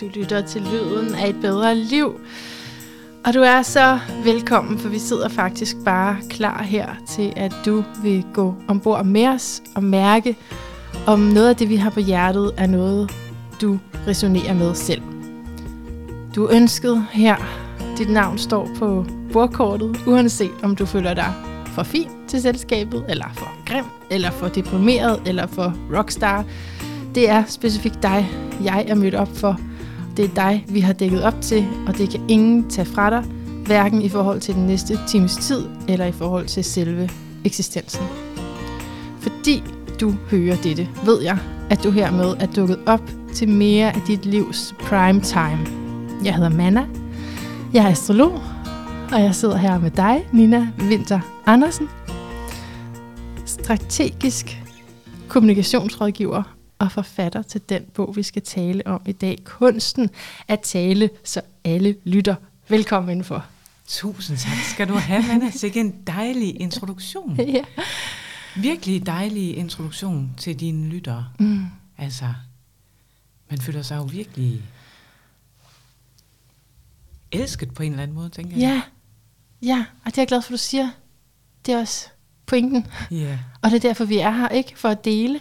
Du lytter til lyden af et bedre liv. Og du er så velkommen, for vi sidder faktisk bare klar her til, at du vil gå ombord med os og mærke, om noget af det, vi har på hjertet, er noget, du resonerer med selv. Du er ønsket her. Dit navn står på bordkortet, uanset om du føler dig for fin til selskabet, eller for grim, eller for deprimeret, eller for rockstar. Det er specifikt dig, jeg er mødt op for. Det er dig, vi har dækket op til, og det kan ingen tage fra dig, hverken i forhold til den næste times tid, eller i forhold til selve eksistensen. Fordi du hører dette, ved jeg, at du hermed er dukket op til mere af dit livs prime time. Jeg hedder Manda, jeg er astrolog, og jeg sidder her med dig, Nina Winter Andersen, strategisk kommunikationsrådgiver og forfatter til den bog, vi skal tale om i dag. Kunsten at tale, så alle lytter. Velkommen indenfor. Tusind tak skal du have, Manda. Sikke en dejlig introduktion. Ja. Virkelig dejlig introduktion til dine lyttere. Mm. Altså, man føler sig jo virkelig elsket på en eller anden måde, tænker jeg. Ja, og det er jeg glad for, du siger. Det er også pointen. Yeah. Og det er derfor, vi er her, ikke? For at dele.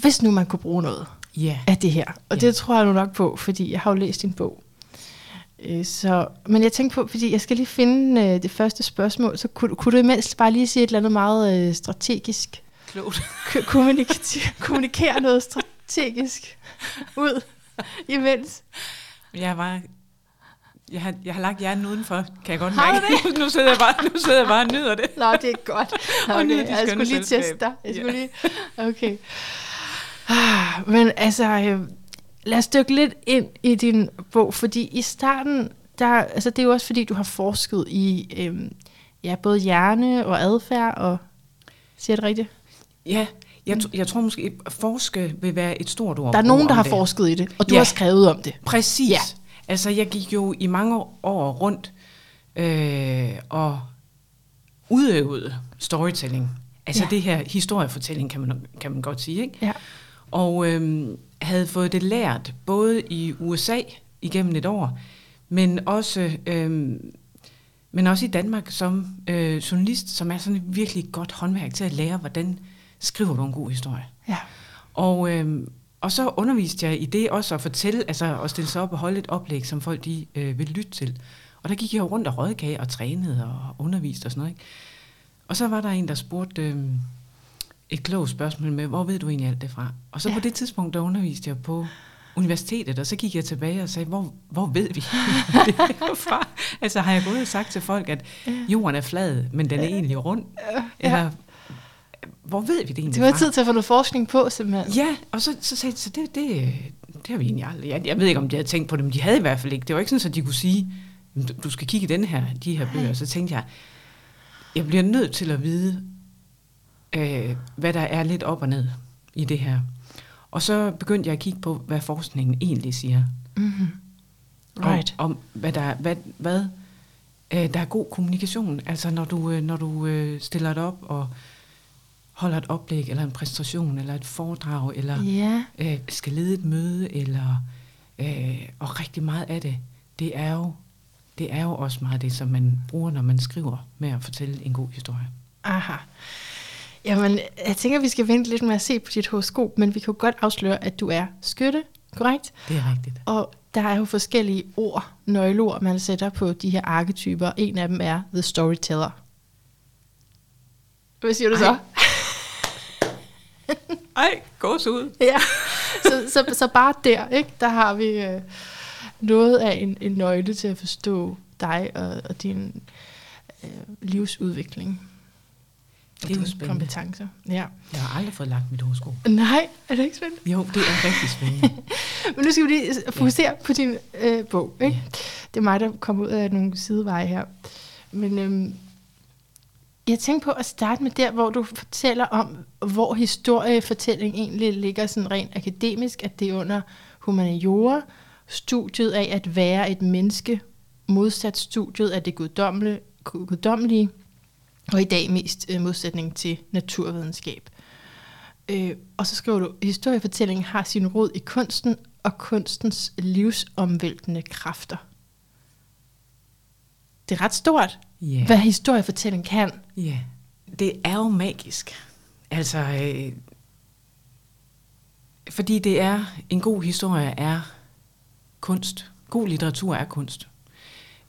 Hvis nu man kunne bruge noget af det her. Og det tror jeg nu nok på, fordi jeg har jo læst din bog. Men jeg tænkte på, fordi jeg skal lige finde det første spørgsmål, så kunne du imens bare lige sige et eller andet meget strategisk. Klogt. Kommunikere noget strategisk ud imens. Jeg har lagt hjernen udenfor, kan jeg godt mærke. Nu sidder jeg bare og nyder det. Nå, det er godt. Okay. Jeg skulle lige teste dig. Okay. Men altså, lad os dykke lidt ind i din bog, fordi i starten, det er jo også fordi, du har forsket i både hjerne og adfærd, og siger det rigtigt? Ja, jeg tror måske, at forske vil være et stort ord. Der er nogen, der har forsket i det, og du har skrevet om det. Præcis. Ja. Altså, jeg gik jo i mange år rundt og udøvede storytelling. Altså det her historiefortælling, kan man godt sige, ikke? Ja. Og havde fået det lært, både i USA igennem et år, men også i Danmark som journalist, som er sådan et virkelig godt håndværk til at lære, hvordan skriver du en god historie. Ja. Og så underviste jeg i det også at fortælle, altså at stille sig op og holde et oplæg, som folk de ville lytte til. Og der gik jeg rundt og rådgav og trænede og underviste og sådan noget, ikke? Og så var der en, der spurgte et klogt spørgsmål med, hvor ved du egentlig alt det fra? Og så på det tidspunkt, der underviste jeg på universitetet, og så gik jeg tilbage og sagde, hvor ved vi det fra? Altså har jeg gået og sagt til folk, at jorden er flad, men den er egentlig rund? Eller hvor ved vi det egentlig? Det var tid til at få noget forskning på, simpelthen. Ja, og så sagde de, så det har vi egentlig aldrig. Jeg ved ikke, om de havde tænkt på det, men de havde i hvert fald ikke. Det var ikke sådan, at de kunne sige, du skal kigge i de her bøger. Så tænkte jeg bliver nødt til at vide, hvad der er lidt op og ned i det her. Og så begyndte jeg at kigge på, hvad forskningen egentlig siger. Mm-hmm. Right. Om hvad der er god kommunikation. Altså når du stiller det op og holder et oplæg, eller en præstation, eller et foredrag, eller skal lede et møde, eller og rigtig meget af det, det er jo også meget det, som man bruger, når man skriver med at fortælle en god historie. Aha. Jamen, jeg tænker, vi skal vente lidt med at se på dit horoskop, men vi kan jo godt afsløre, at du er skytte, korrekt? Det er rigtigt. Og der er jo forskellige ord, nøgleord, man sætter på de her arketyper. En af dem er The Storyteller. Hvad siger du så? Ej, gås ud. Ja. Så bare der, ikke? Der har vi noget af en nøgle til at forstå dig og din livsudvikling. Det er jo spændende. Kompetencer. Ja. Jeg har aldrig fået lagt mit horoskop. Nej, er det ikke spændende? Jo, det er rigtig spændende. Men nu skal vi lige fokusere på din bog, ikke? Ja. Det er mig, der kommer ud af nogle sideveje her. Men jeg tænker på at starte med der, hvor du fortæller om, hvor historiefortælling egentlig ligger sådan rent akademisk, at det er under humaniora, studiet af at være et menneske, modsat studiet af det guddommelige, og i dag mest modsætning til naturvidenskab. Og så skriver du, historiefortællingen har sin rod i kunsten og kunstens livsomvæltende kræfter. Det er ret stort, hvad historiefortælling kan. Yeah. Det er jo magisk. Altså, fordi det er, en god historie er kunst. God litteratur er kunst.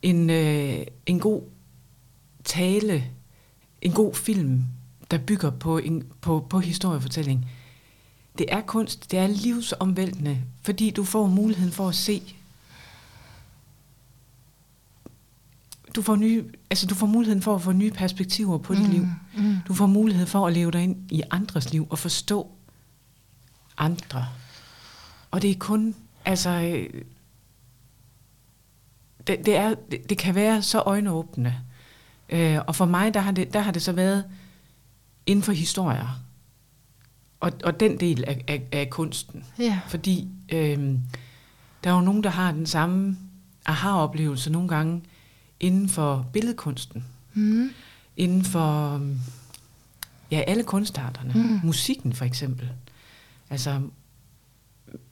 En god tale, en god film, der bygger på historiefortælling, det er kunst, det er livsomvæltende, fordi du får muligheden for at se. Du får muligheden for at få nye perspektiver på dit liv. Du får mulighed for at leve dig ind i andres liv og forstå andre. Og det er kun, altså, det kan være så øjenåbnende. Og for mig, der har det så været inden for historier. Og den del af kunsten. Ja. Fordi der er jo nogen, der har den samme aha-oplevelse nogle gange inden for billedkunsten. Mm. Inden for alle kunstarterne. Mm. Musikken for eksempel. Altså,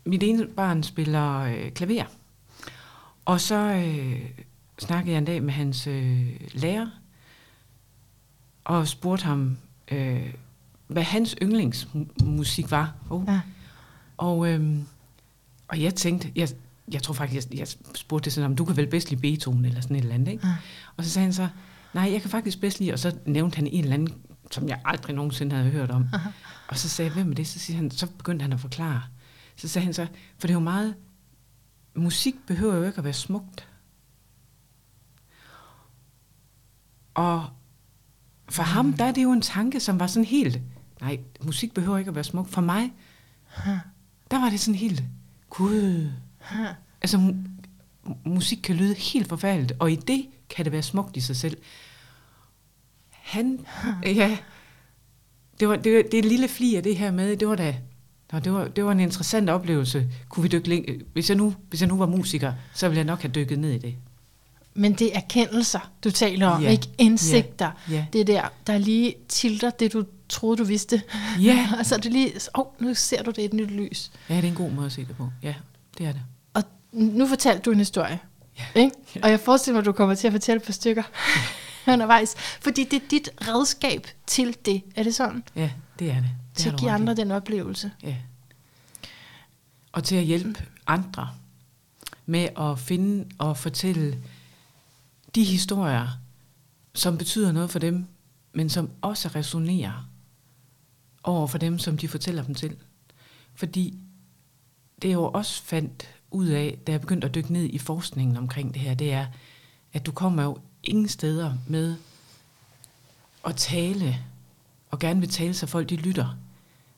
mit ene barn spiller klaver. Og så snakkede jeg en dag med hans lærer og spurgte ham, hvad hans yndlingsmusik var. Ja. Og jeg tænkte, jeg tror faktisk, jeg spurgte det sådan, om du kan vel bedst lide Beethoven eller sådan et eller andet, ikke? Ja. Og så sagde han så, nej, jeg kan faktisk bedst lide, og så nævnte han en eller anden, som jeg aldrig nogensinde havde hørt om. Aha. Og så sagde jeg, hvem er det? Så begyndte han at forklare. Så sagde han så, for det er jo meget, musik behøver jo ikke at være smukt. Og for ham, der er det jo en tanke, som var sådan helt, nej, musik behøver ikke at være smuk. For mig, der var det sådan helt, gud. Altså, musik kan lyde helt forfærdeligt, og i det kan det være smukt i sig selv. Det er en lille fli af det her med, det var da, det var en interessant oplevelse. Kunne vi dykke, hvis jeg nu var musiker, så ville jeg nok have dykket ned i det. Men det er erkendelser, du taler om, ikke indsigter. Yeah. Det der lige tilter det, du troede, du vidste. Yeah. Og så er det lige, nu ser du det i et nyt lys. Ja, det er en god måde at se det på. Ja, det er det. Og nu fortalte du en historie, ikke? Yeah. Og jeg forestiller mig, at du kommer til at fortælle et par stykker undervejs. Fordi det er dit redskab til det. Er det sådan? Ja, det er det. Til at give andre den oplevelse. Ja. Og til at hjælpe andre med at finde og fortælle de historier, som betyder noget for dem, men som også resonerer over for dem, som de fortæller dem til. Fordi det er jo også fandt ud af, da jeg begyndte at dykke ned i forskningen omkring det her, det er, at du kommer jo ingen steder med at tale, og gerne vil tale, så folk de lytter,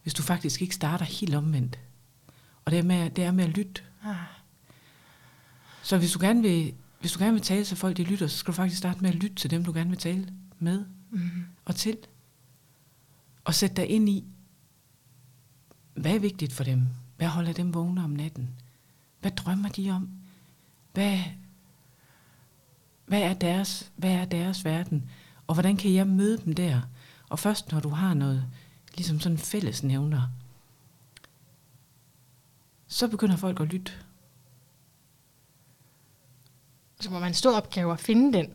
hvis du faktisk ikke starter helt omvendt. Og det er med at lytte. Så hvis du gerne vil tale, så folk de lytter, så skal du faktisk starte med at lytte til dem, du gerne vil tale med og til. Og sætte dig ind i, hvad er vigtigt for dem? Hvad holder dem vågne om natten? Hvad drømmer de om? Hvad er deres verden? Og hvordan kan jeg møde dem der? Og først når du har noget, ligesom sådan fællesnævner, så begynder folk at lytte. Så må man stå opgave at finde den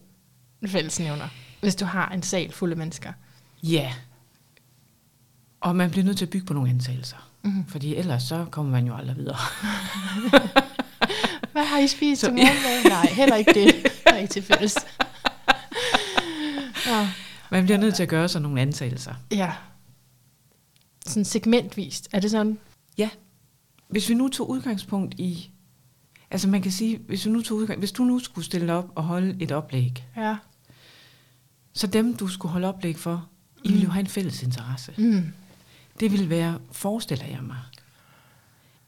fællesnævner, hvis du har en sal fuld af mennesker. Ja. Og man bliver nødt til at bygge på nogle antagelser. Mm-hmm. Fordi ellers så kommer man jo aldrig videre. Hvad har I spist til morgenmad? Nej, heller ikke det. Der er ikke til fælles. Ja. Man bliver nødt til at gøre sådan nogle antagelser. Ja. Sådan segmentvist. Er det sådan? Ja. Hvis vi nu tog udgangspunkt i... Altså man kan sige, hvis du nu skulle stille op og holde et oplæg, så dem, du skulle holde oplæg for, I ville jo have en fælles interesse. Mm. Det ville være, forestiller jeg mig,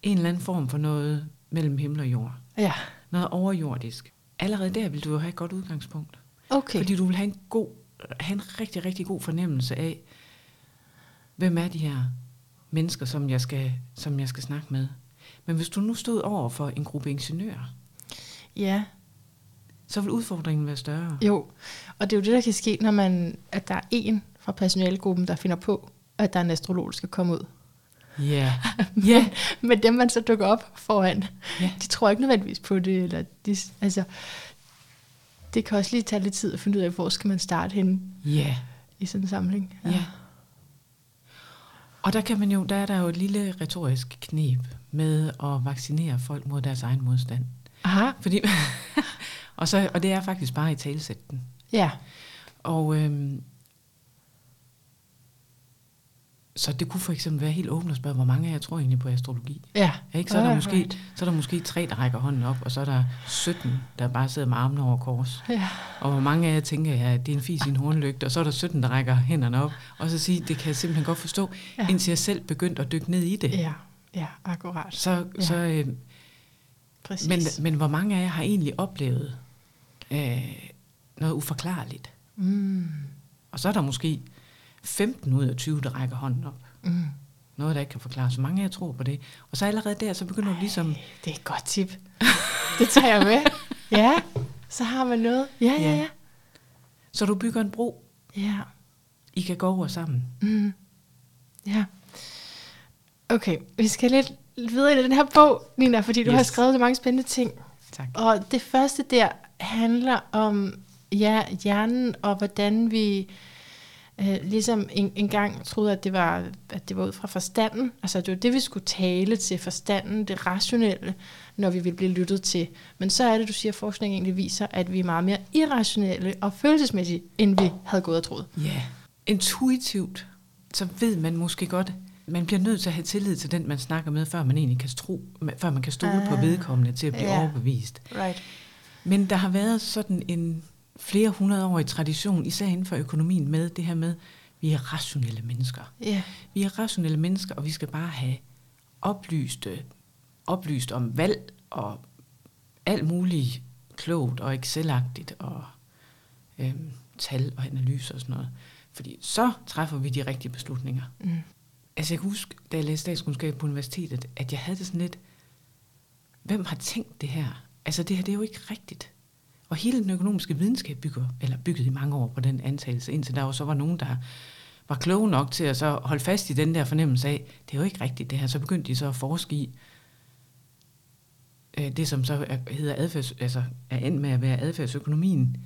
en eller anden form for noget mellem himmel og jord. Ja. Noget overjordisk. Allerede der ville du jo have et godt udgangspunkt. Okay. Fordi du ville have en rigtig, rigtig god fornemmelse af, hvem er de her mennesker, som jeg skal snakke med. Men hvis du nu stod over for en gruppe ingeniører, så vil udfordringen være større. Jo, og det er jo det, der kan ske, når at der er en fra personalegruppen, der finder på, at der er en astrolog, der skal komme ud. Yeah. Yeah. Men dem, man så dukker op foran, yeah, de tror ikke nødvendigvis på det. Eller de, altså, det kan også lige tage lidt tid at finde ud af, hvor skal man starte henne, yeah, i sådan en samling. Ja. Yeah. Og der kan man jo, der er der jo et lille retorisk kneb med at vaccinere folk mod deres egen modstand. Aha. Fordi, og det er faktisk bare i talesætten. Ja. Yeah. Og så det kunne for eksempel være helt åbent at spørge, hvor mange af jer tror egentlig på astrologi? Ja. Ikke? Så er der måske 3, der rækker hånden op, og så er der 17, der bare sidder med armene over kors. Ja. Og hvor mange af jer tænker, ja, det er en fis i en hornlygte, og så er der 17, der rækker hænderne op, og så siger, det kan jeg simpelthen godt forstå, ja, indtil jeg selv begyndte at dykke ned i det. Ja, ja, akkurat. Så præcis. Men hvor mange af jer har egentlig oplevet noget uforklarligt? Mm. Og så er der måske 15 ud af 20, der rækker hånden op. Mm. Noget, der ikke kan forklare. Så mange af jer tror på det. Og så allerede der, så begynder du ligesom... Det er et godt tip. Det tager jeg med. Ja, så har man noget. Ja, ja, ja. Så du bygger en bro. Ja. I kan gå over sammen. Mm. Ja. Okay, vi skal lidt videre i den her bog, Nina, fordi du har skrevet så mange spændende ting. Tak. Og det første der handler om hjernen, og hvordan vi... ligesom engang troede, at det var ud fra forstanden. Altså det var det, vi skulle tale til, forstanden, det rationelle, når vi ville blive lyttet til. Men så er det, du siger, at forskningen egentlig viser, at vi er meget mere irrationelle og følelsesmæssige, end vi havde gået og troet. Ja, yeah. Intuitivt, så ved man måske godt, man bliver nødt til at have tillid til den, man snakker med, før man egentlig kan stole på vedkommende til at blive overbevist. Right. Men der har været sådan en... flere hundredårige tradition, især inden for økonomien, med det her med, vi er rationelle mennesker. Yeah. Vi er rationelle mennesker, og vi skal bare have oplyst om valg og alt muligt klogt og excelagtigt og tal og analyser og sådan noget. Fordi så træffer vi de rigtige beslutninger. Mm. Altså jeg kan huske, da jeg læste statskundskab på universitetet, at jeg havde det sådan lidt, hvem har tænkt det her? Altså det her, det er jo ikke rigtigt. Og hele den økonomiske videnskab byggede i mange år på den antagelse, indtil der jo så var nogen, der var kloge nok til at så holde fast i den der fornemmelse af, det er jo ikke rigtigt det her. Så begyndte de så at forske i det, som så er endt med at være adfærdsøkonomien,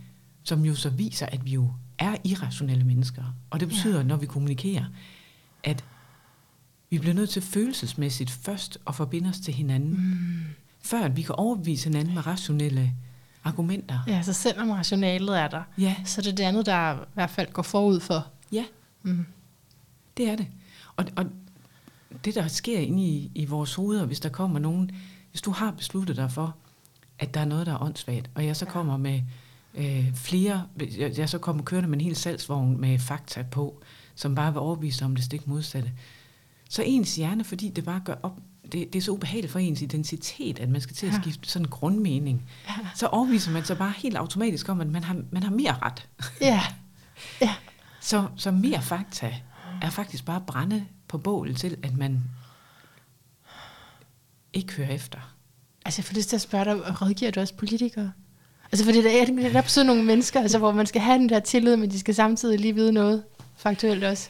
som jo så viser, at vi jo er irrationelle mennesker. Og det betyder, når vi kommunikerer, at vi bliver nødt til følelsesmæssigt først at forbinde os til hinanden, før at vi kan overbevise hinanden med rationelle argumenter. Ja, så selvom rationalet er der, så det er det andet, der i hvert fald går forud for. Ja, det er det. Og det, der sker inde i vores hoveder, hvis der kommer nogen, hvis du har besluttet dig for, at der er noget, der er åndssvagt, og jeg så kommer med kørende med en hel salgsvogn med fakta på, som bare vil overbevise om det stik modsatte, så ens hjerne, fordi det bare gør op, det er så ubehageligt for ens identitet, at man skal til at skifte sådan en grundmening. Ja. Så overviser man sig bare helt automatisk om, at man har mere ret. Ja. Ja. Så mere fakta er faktisk bare brænde på bålet til, at man ikke hører efter. Altså jeg får lyst til at spørge dig, rådgiver du også politikere? Altså for det er sådan nogle mennesker, altså, hvor man skal have den der tillid, men de skal samtidig lige vide noget faktuelt også.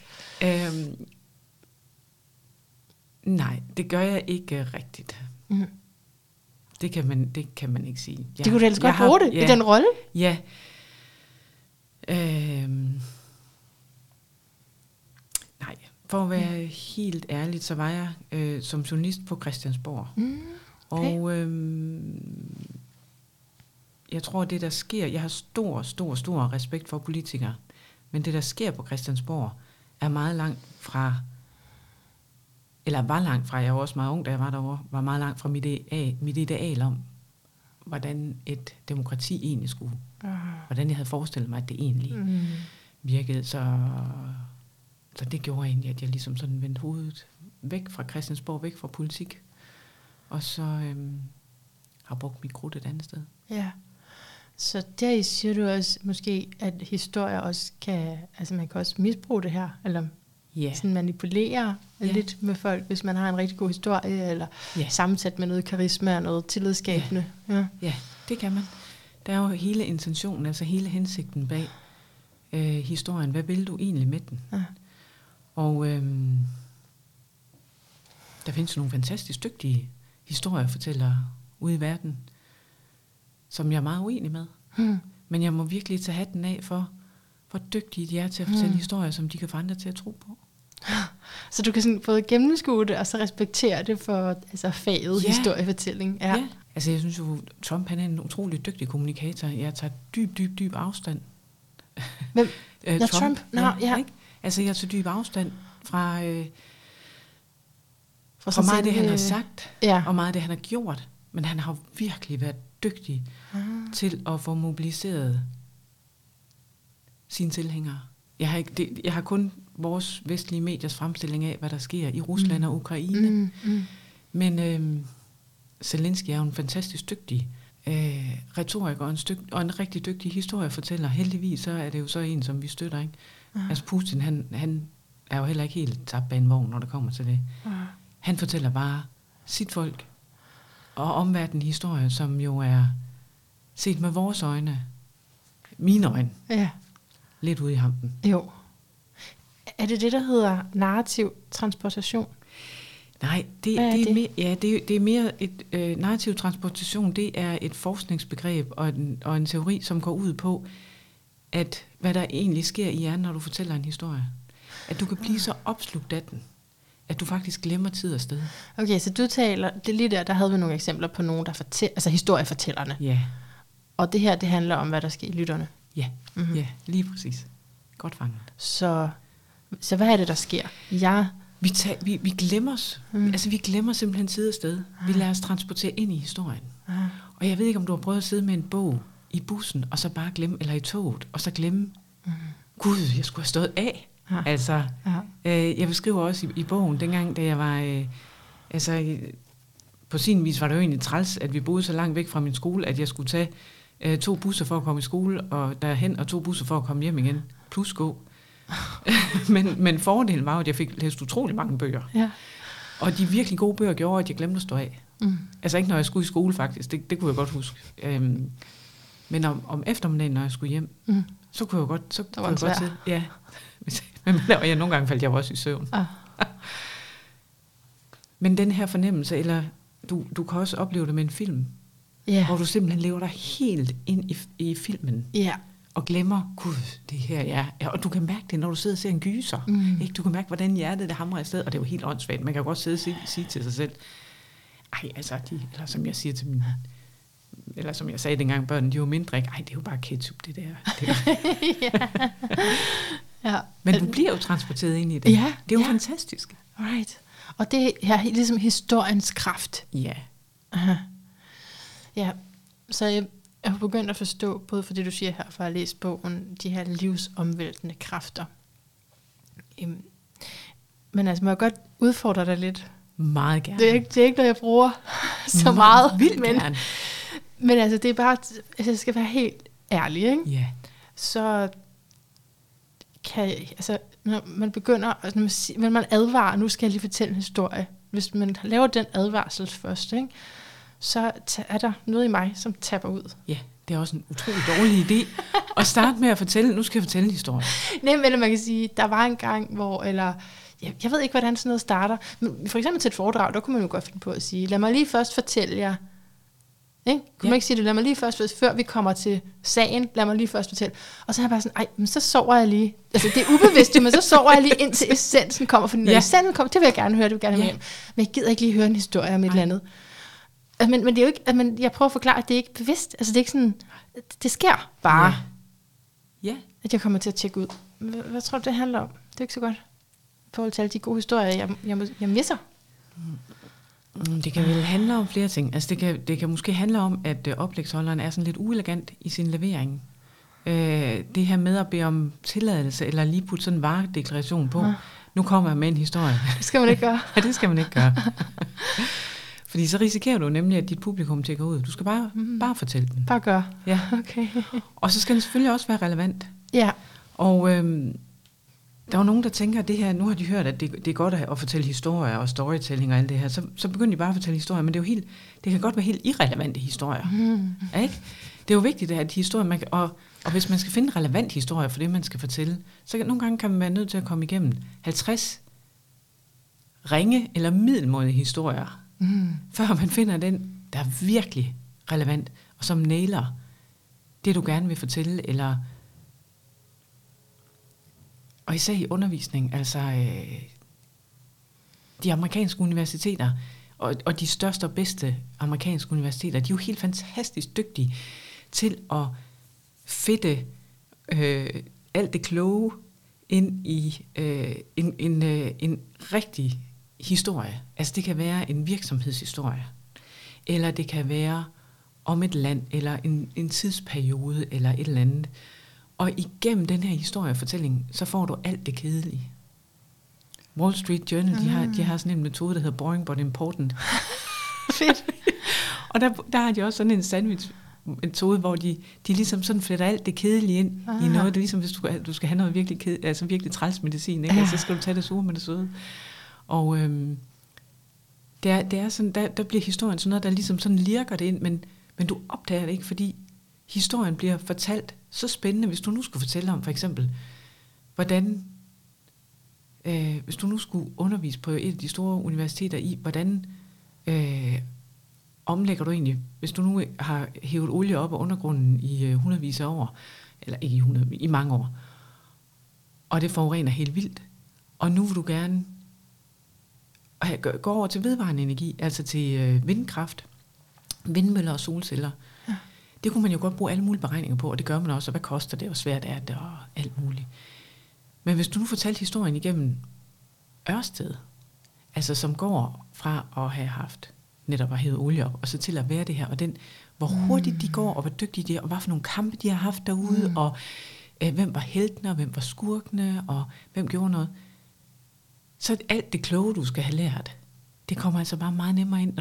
Nej, det gør jeg ikke rigtigt. Mm. Det kan man ikke sige. Det kunne du ellers godt bruge det i den rolle? Ja. Nej, for at være helt ærlig, så var jeg som journalist på Christiansborg. Mm. Okay. Og jeg tror, det der sker... Jeg har stor, stor, stor respekt for politikere. Men det, der sker på Christiansborg, er meget langt fra... eller var langt fra, jeg var også meget ung, da jeg var derovre, var meget langt fra mit ideal om, hvordan et demokrati egentlig skulle, hvordan jeg havde forestillet mig, at det egentlig virkede. Så det gjorde egentlig, at jeg ligesom sådan vendte hovedet væk fra Christiansborg, væk fra politik, og så har brugt mit krudt et andet sted. Ja, så der siger du også måske, at historier også kan, altså man kan også misbruge det her, eller... Yeah. Sådan manipulerer lidt med folk, hvis man har en rigtig god historie, eller sammensat med noget karisma og noget tillidsskabende. Yeah. Ja. Ja, det kan man. Der er jo hele intentionen, altså hele hensigten bag historien. Hvad vil du egentlig med den? Ja. Og Der findes nogle fantastisk dygtige historiefortællere ude i verden, som jeg er meget uenig med. Hmm. Men jeg må virkelig tage hatten af for, hvor dygtige de er til at fortælle historier, som de kan få andre til at tro på. Så du kan sådan både gennemskue det, og så respektere det for altså faget historiefortælling. Ja. Ja. Altså jeg synes jo, Trump han er en utrolig dygtig kommunikator. Jeg tager dyb afstand. Hvem? Trump? Ja. Ikke? Altså jeg tager dyb afstand fra, fra meget af det, han har sagt, og meget af det, han har gjort. Men han har virkelig været dygtig til at få mobiliseret sine tilhængere. Jeg har kun vores vestlige mediers fremstilling af, hvad der sker i Rusland og Ukraine. Men Zelensky er jo en fantastisk dygtig retoriker og en rigtig dygtig historiefortæller. Heldigvis så er det jo så en, som vi støtter. Ikke? Altså Putin, han er jo heller ikke helt tabt bag en vogn, når det kommer til det. Han fortæller bare sit folk og omverdenen historie, som jo er set med vores øjne, mine øjne, lidt ude i hampen. Jo. Er det det, der hedder narrativ transportation? Nej, det er mere et narrativ transportation. Det er et forskningsbegreb og en teori, som går ud på, at hvad der egentlig sker i hjernen, når du fortæller en historie. At du kan blive så opslugt af den, at du faktisk glemmer tid og sted. Okay, så du taler, det lige der havde vi nogle eksempler på nogen, der altså historiefortællerne. Ja. Yeah. Og det her, det handler om, hvad der sker i lytterne. Ja, lige præcis. Godt fanget. Så hvad er det, der sker? Vi glemmer os. Altså, vi glemmer simpelthen tid og sted. Vi lader os transportere ind i historien. Og jeg ved ikke, om du har prøvet at sidde med en bog i bussen, og så bare glemme, eller i toget, og så glemme, gud, jeg skulle have stået af. Altså, jeg beskriver også i bogen, dengang, da jeg var, på sin vis var det jo egentlig træls, at vi boede så langt væk fra min skole, at jeg skulle tage 2 busser for at komme i skole, og derhen, og 2 busser for at komme hjem igen, plus gå. men fordelen var, at jeg fik læst utrolig mange bøger. Ja. Og de virkelig gode bøger gjorde, at jeg glemte at stå af. Altså ikke, når jeg skulle i skole, faktisk. Det kunne jeg godt huske. Men om eftermiddagen, når jeg skulle hjem, så kunne jeg godt sidde. Ja. Men jeg nogle gange faldt jeg også i søvn. Men den her fornemmelse, eller du kan også opleve det med en film, hvor du simpelthen lever dig helt ind i filmen, og glemmer, gud, det her er. Og du kan mærke det, når du sidder og ser en gyser. Ikke? Du kan mærke, hvordan hjertet det hamrer afsted, og det er jo helt åndssvagt. Man kan jo godt sidde og sige til sig selv, eller som jeg siger til min... Eller som jeg sagde dengang, børnene, de var mindre, ikke? Ej, det er jo bare ketchup, det der. Ja. Men du bliver jo transporteret ind i det. Ja, det er jo fantastisk. Right. Og det her ligesom historiens kraft. Ja. Aha. Ja, så jeg har begyndt at forstå, både for det, du siger her, for at læse bogen, de her livsomvæltende kræfter. Men altså, må jeg godt udfordre dig lidt? Meget gerne. Det er ikke noget, jeg bruger så meget. Vildt gerne. Men altså, det er bare, jeg skal være helt ærlig, ikke? Ja. Yeah. Så kan jeg, altså, når man begynder, når man advarer, nu skal jeg lige fortælle en historie. Hvis man laver den advarsel først, ikke? Så er der noget i mig, som tapper ud. Ja, yeah, det er også en utrolig dårlig idé at starte med at fortælle, nu skal jeg fortælle en historie. Nej, men man kan sige, der var en gang, hvor, eller... Jeg ved ikke, hvordan sådan noget starter. Men for eksempel til et foredrag, der kunne man jo godt finde på at sige, lad mig lige først fortælle jer. Ikke? Kunne man ikke sige det? Lad mig lige først, før vi kommer til sagen, lad mig lige først fortælle. Og så er jeg bare sådan, men så sover jeg lige. Altså det er ubevidst, men så sover jeg lige indtil essensen kommer. Fordi når essensen kommer, det vil jeg gerne høre, Men jeg gider ikke lige høre en historie om et eller andet. Men det er jo ikke, jeg prøver at forklare, at det er ikke bevidst. Altså det er ikke sådan, det sker bare. Ja. At jeg kommer til at tjekke ud. Hvad tror du, det handler om? Det er ikke så godt. Forhold til alle de gode historier, jeg misser. Det kan vel handle om flere ting. Altså det kan måske handle om, at oplægsholderen er sådan lidt uelegant i sin levering. Det her med at bede om tilladelse, eller lige putte sådan en varedeklaration på, nu kommer jeg med en historie. Det skal man ikke gøre. Ja, det skal man ikke gøre. Fordi så risikerer du nemlig, at dit publikum tjekker ud. Du skal bare fortælle den. Bare gøre. Ja. Okay. Og så skal den selvfølgelig også være relevant. Ja. Og... der var nogen, der tænker, at det her, nu har de hørt, at det er godt at fortælle historier og storytelling og alt det her. Så begynder de bare at fortælle historier, men det er jo det kan godt være helt irrelevante historier. Ikke? Det er jo vigtigt, at historier, og hvis man skal finde relevant historie for det, man skal fortælle, så nogle gange kan man være nødt til at komme igennem 50 ringe eller middelmådige historier, før man finder den, der er virkelig relevant, og som nailer det, du gerne vil fortælle, eller... Og især i undervisning, altså de amerikanske universiteter, og de største og bedste amerikanske universiteter, de er jo helt fantastisk dygtige til at fedte alt det kloge ind i en rigtig historie. Altså det kan være en virksomhedshistorie, eller det kan være om et land, eller en tidsperiode, eller et eller andet. Og igennem den her historiefortælling, så får du alt det kedelige. Wall Street Journal, de har sådan en metode, der hedder Boring But Important. Fedt. Og der har de også sådan en sandwich-metode, hvor de ligesom sådan fletter alt det kedelige ind i noget. Det er ligesom, hvis du skal have noget virkelig, altså virkelig træls medicin, ikke? Ja. Så skal du tage det sure med det søde. Og det er sådan, der bliver historien sådan noget, der ligesom sådan lirker det ind, men du opdager det ikke, fordi historien bliver fortalt så spændende. Hvis du nu skulle fortælle om, for eksempel, hvordan... hvis du nu skulle undervise på et af de store universiteter i, hvordan omlægger du egentlig, hvis du nu har hævet olie op af undergrunden i hundredvis af år, eller ikke i mange år, og det forurener helt vildt, og nu vil du gerne gå over til vedvarende energi, altså til vindkraft, vindmøller og solceller. Ja. Det kunne man jo godt bruge alle mulige beregninger på, og det gør man også, og hvad koster det, og svært er det, og alt muligt. Men hvis du nu fortalte historien igennem Ørsted, altså som går fra at have haft netop at hæve olie op, og så til at være det her, og den, hvor hurtigt de går, og hvor dygtige de er, og hvad for nogle kampe de har haft derude, og hvem var heltene, og hvem var skurkene, og hvem gjorde noget. Så alt det kloge, du skal have lært, det kommer altså bare meget nemmere ind,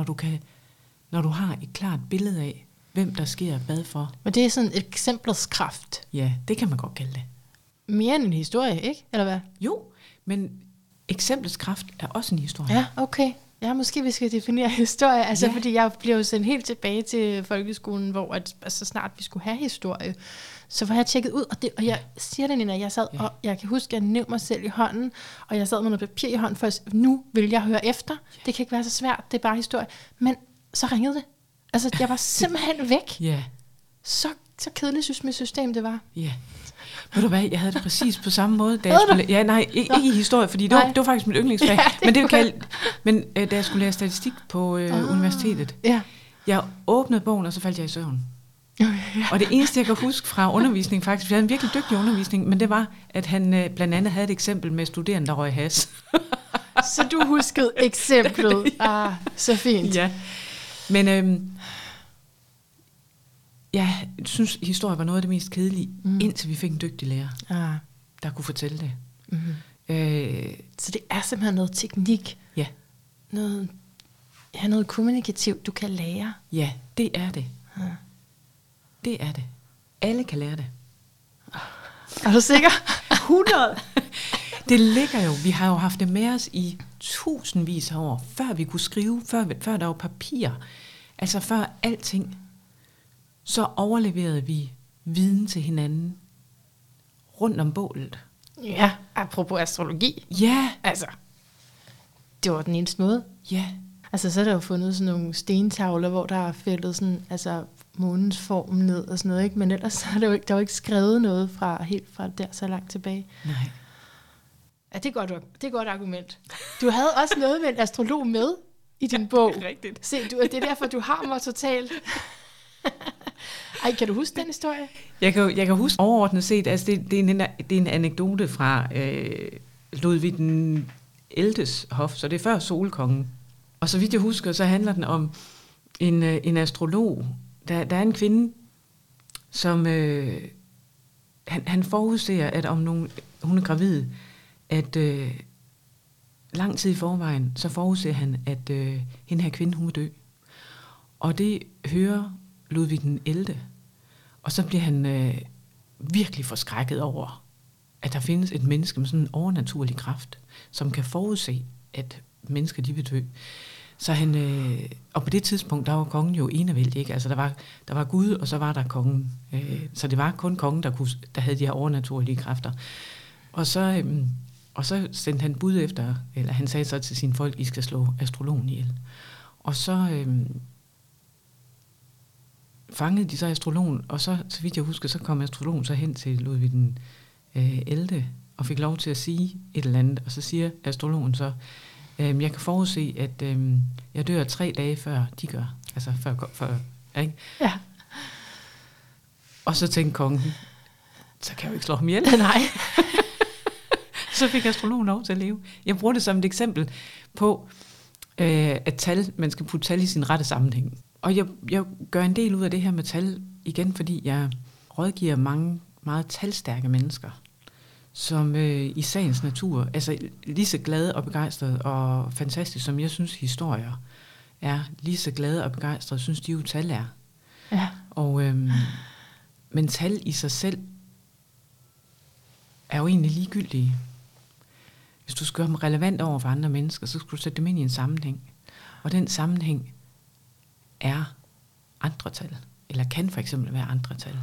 når du har et klart billede af, hvem der sker hvad for. Men det er sådan et eksemplets kraft. Ja, det kan man godt kalde det. Mere end en historie, ikke? Eller hvad? Jo, men eksemplets kraft er også en historie. Ja, okay. Ja, måske vi skal definere historie. Altså, ja. Fordi jeg blev sendt helt tilbage til folkeskolen, hvor at, altså, snart vi skulle have historie. Så var jeg tjekket ud, og jeg siger det, Nina, jeg sad, og jeg kan huske, at jeg nævnte mig selv i hånden, og jeg sad med noget papir i hånden, for nu vil jeg høre efter. Ja. Det kan ikke være så svært, det er bare historie. Men så ringede det. Altså, jeg var simpelthen væk. Ja. Så kedeligt synes mit system, det var. Ja. Ved du hvad, jeg havde det præcis på samme måde, da jeg skulle... Ja, nej, ikke i historie, fordi det var faktisk mit yndlingsfag. Ja, da jeg skulle lære statistik på universitetet, jeg åbnede bogen, og så faldt jeg i søvn. Og det eneste, jeg kan huske fra undervisningen faktisk, vi havde en virkelig dygtig undervisning, men det var, at han blandt andet havde et eksempel med studerende, der røg has. Så du huskede eksemplet. Ah, så fint. Ja. Men... jeg synes, historie var noget af det mest kedelige, indtil vi fik en dygtig lærer, der kunne fortælle det. Mm-hmm. Så det er simpelthen noget teknik, noget kommunikativt, du kan lære. Ja, det er det. Det er det. Alle kan lære det. Er du sikker? 100! Det ligger jo, vi har jo haft det med os i tusindvis af år, før vi kunne skrive, før der var papir, altså før alting. Så overleverede vi viden til hinanden rundt om bålet. Ja, apropos astrologi. Ja. Altså, det var den eneste måde. Ja. Altså, så er der jo fundet sådan nogle stentavler, hvor der er fældet sådan, altså, månens form ned og sådan noget, ikke? Men ellers er der jo ikke skrevet noget helt fra der så langt tilbage. Nej. Ja, det er godt argument. Du havde også noget med en astrolog med i din bog. Det er rigtigt. Se, det er derfor, du har mig totalt... Ej, kan du huske den historie? Jeg kan huske overordnet set, altså det er en anekdote fra Ludvig den 11.s hof, så det er før solkongen. Og så vidt jeg husker, så handler den om en astrolog. Der er en kvinde, som han forudser, at om nogen, hun er gravid, at lang tid i forvejen, så forudser han, at hende her kvinde, hun vil dø. Og det hører Ludvig den 11. Og så bliver han virkelig forskrækket over, at der findes et menneske med sådan en overnaturlig kraft, som kan forudse, at mennesker de vil dø. Så han, og på det tidspunkt, der var kongen jo enevældig, ikke? Altså der var Gud, og så var der kongen. Så det var kun kongen, der havde de her overnaturlige kræfter. Og så Og så sendte han bud efter, eller han sagde så til sine folk, I skal slå astrologen ihjel. Og så fangede de så astrologen, og så vidt jeg husker, så kom astrologen så hen til Ludvig den 11. og fik lov til at sige et eller andet. Og så siger astrologen så, jeg kan forudse, at jeg dør 3 dage før de gør. Altså før ikke? Ja. Og så tænkte kongen, så kan jeg jo ikke slå ham ihjel. Nej. Så fik astrologen lov til at leve. Jeg bruger det som et eksempel på, at tal, man skal putte tal i sin rette sammenhæng. Og jeg gør en del ud af det her med tal igen, fordi jeg rådgiver mange meget talstærke mennesker, som i sagens natur, altså lige så glade og begejstrede og fantastisk, som jeg synes historier er, lige så glade og begejstrede, synes de jo tal er. Ja. Og, men tal i sig selv er jo egentlig ligegyldige. Hvis du skal gøre dem relevant over for andre mennesker, så skal du sætte dem ind i en sammenhæng. Og den sammenhæng er andre tal, eller kan for eksempel være andre tal.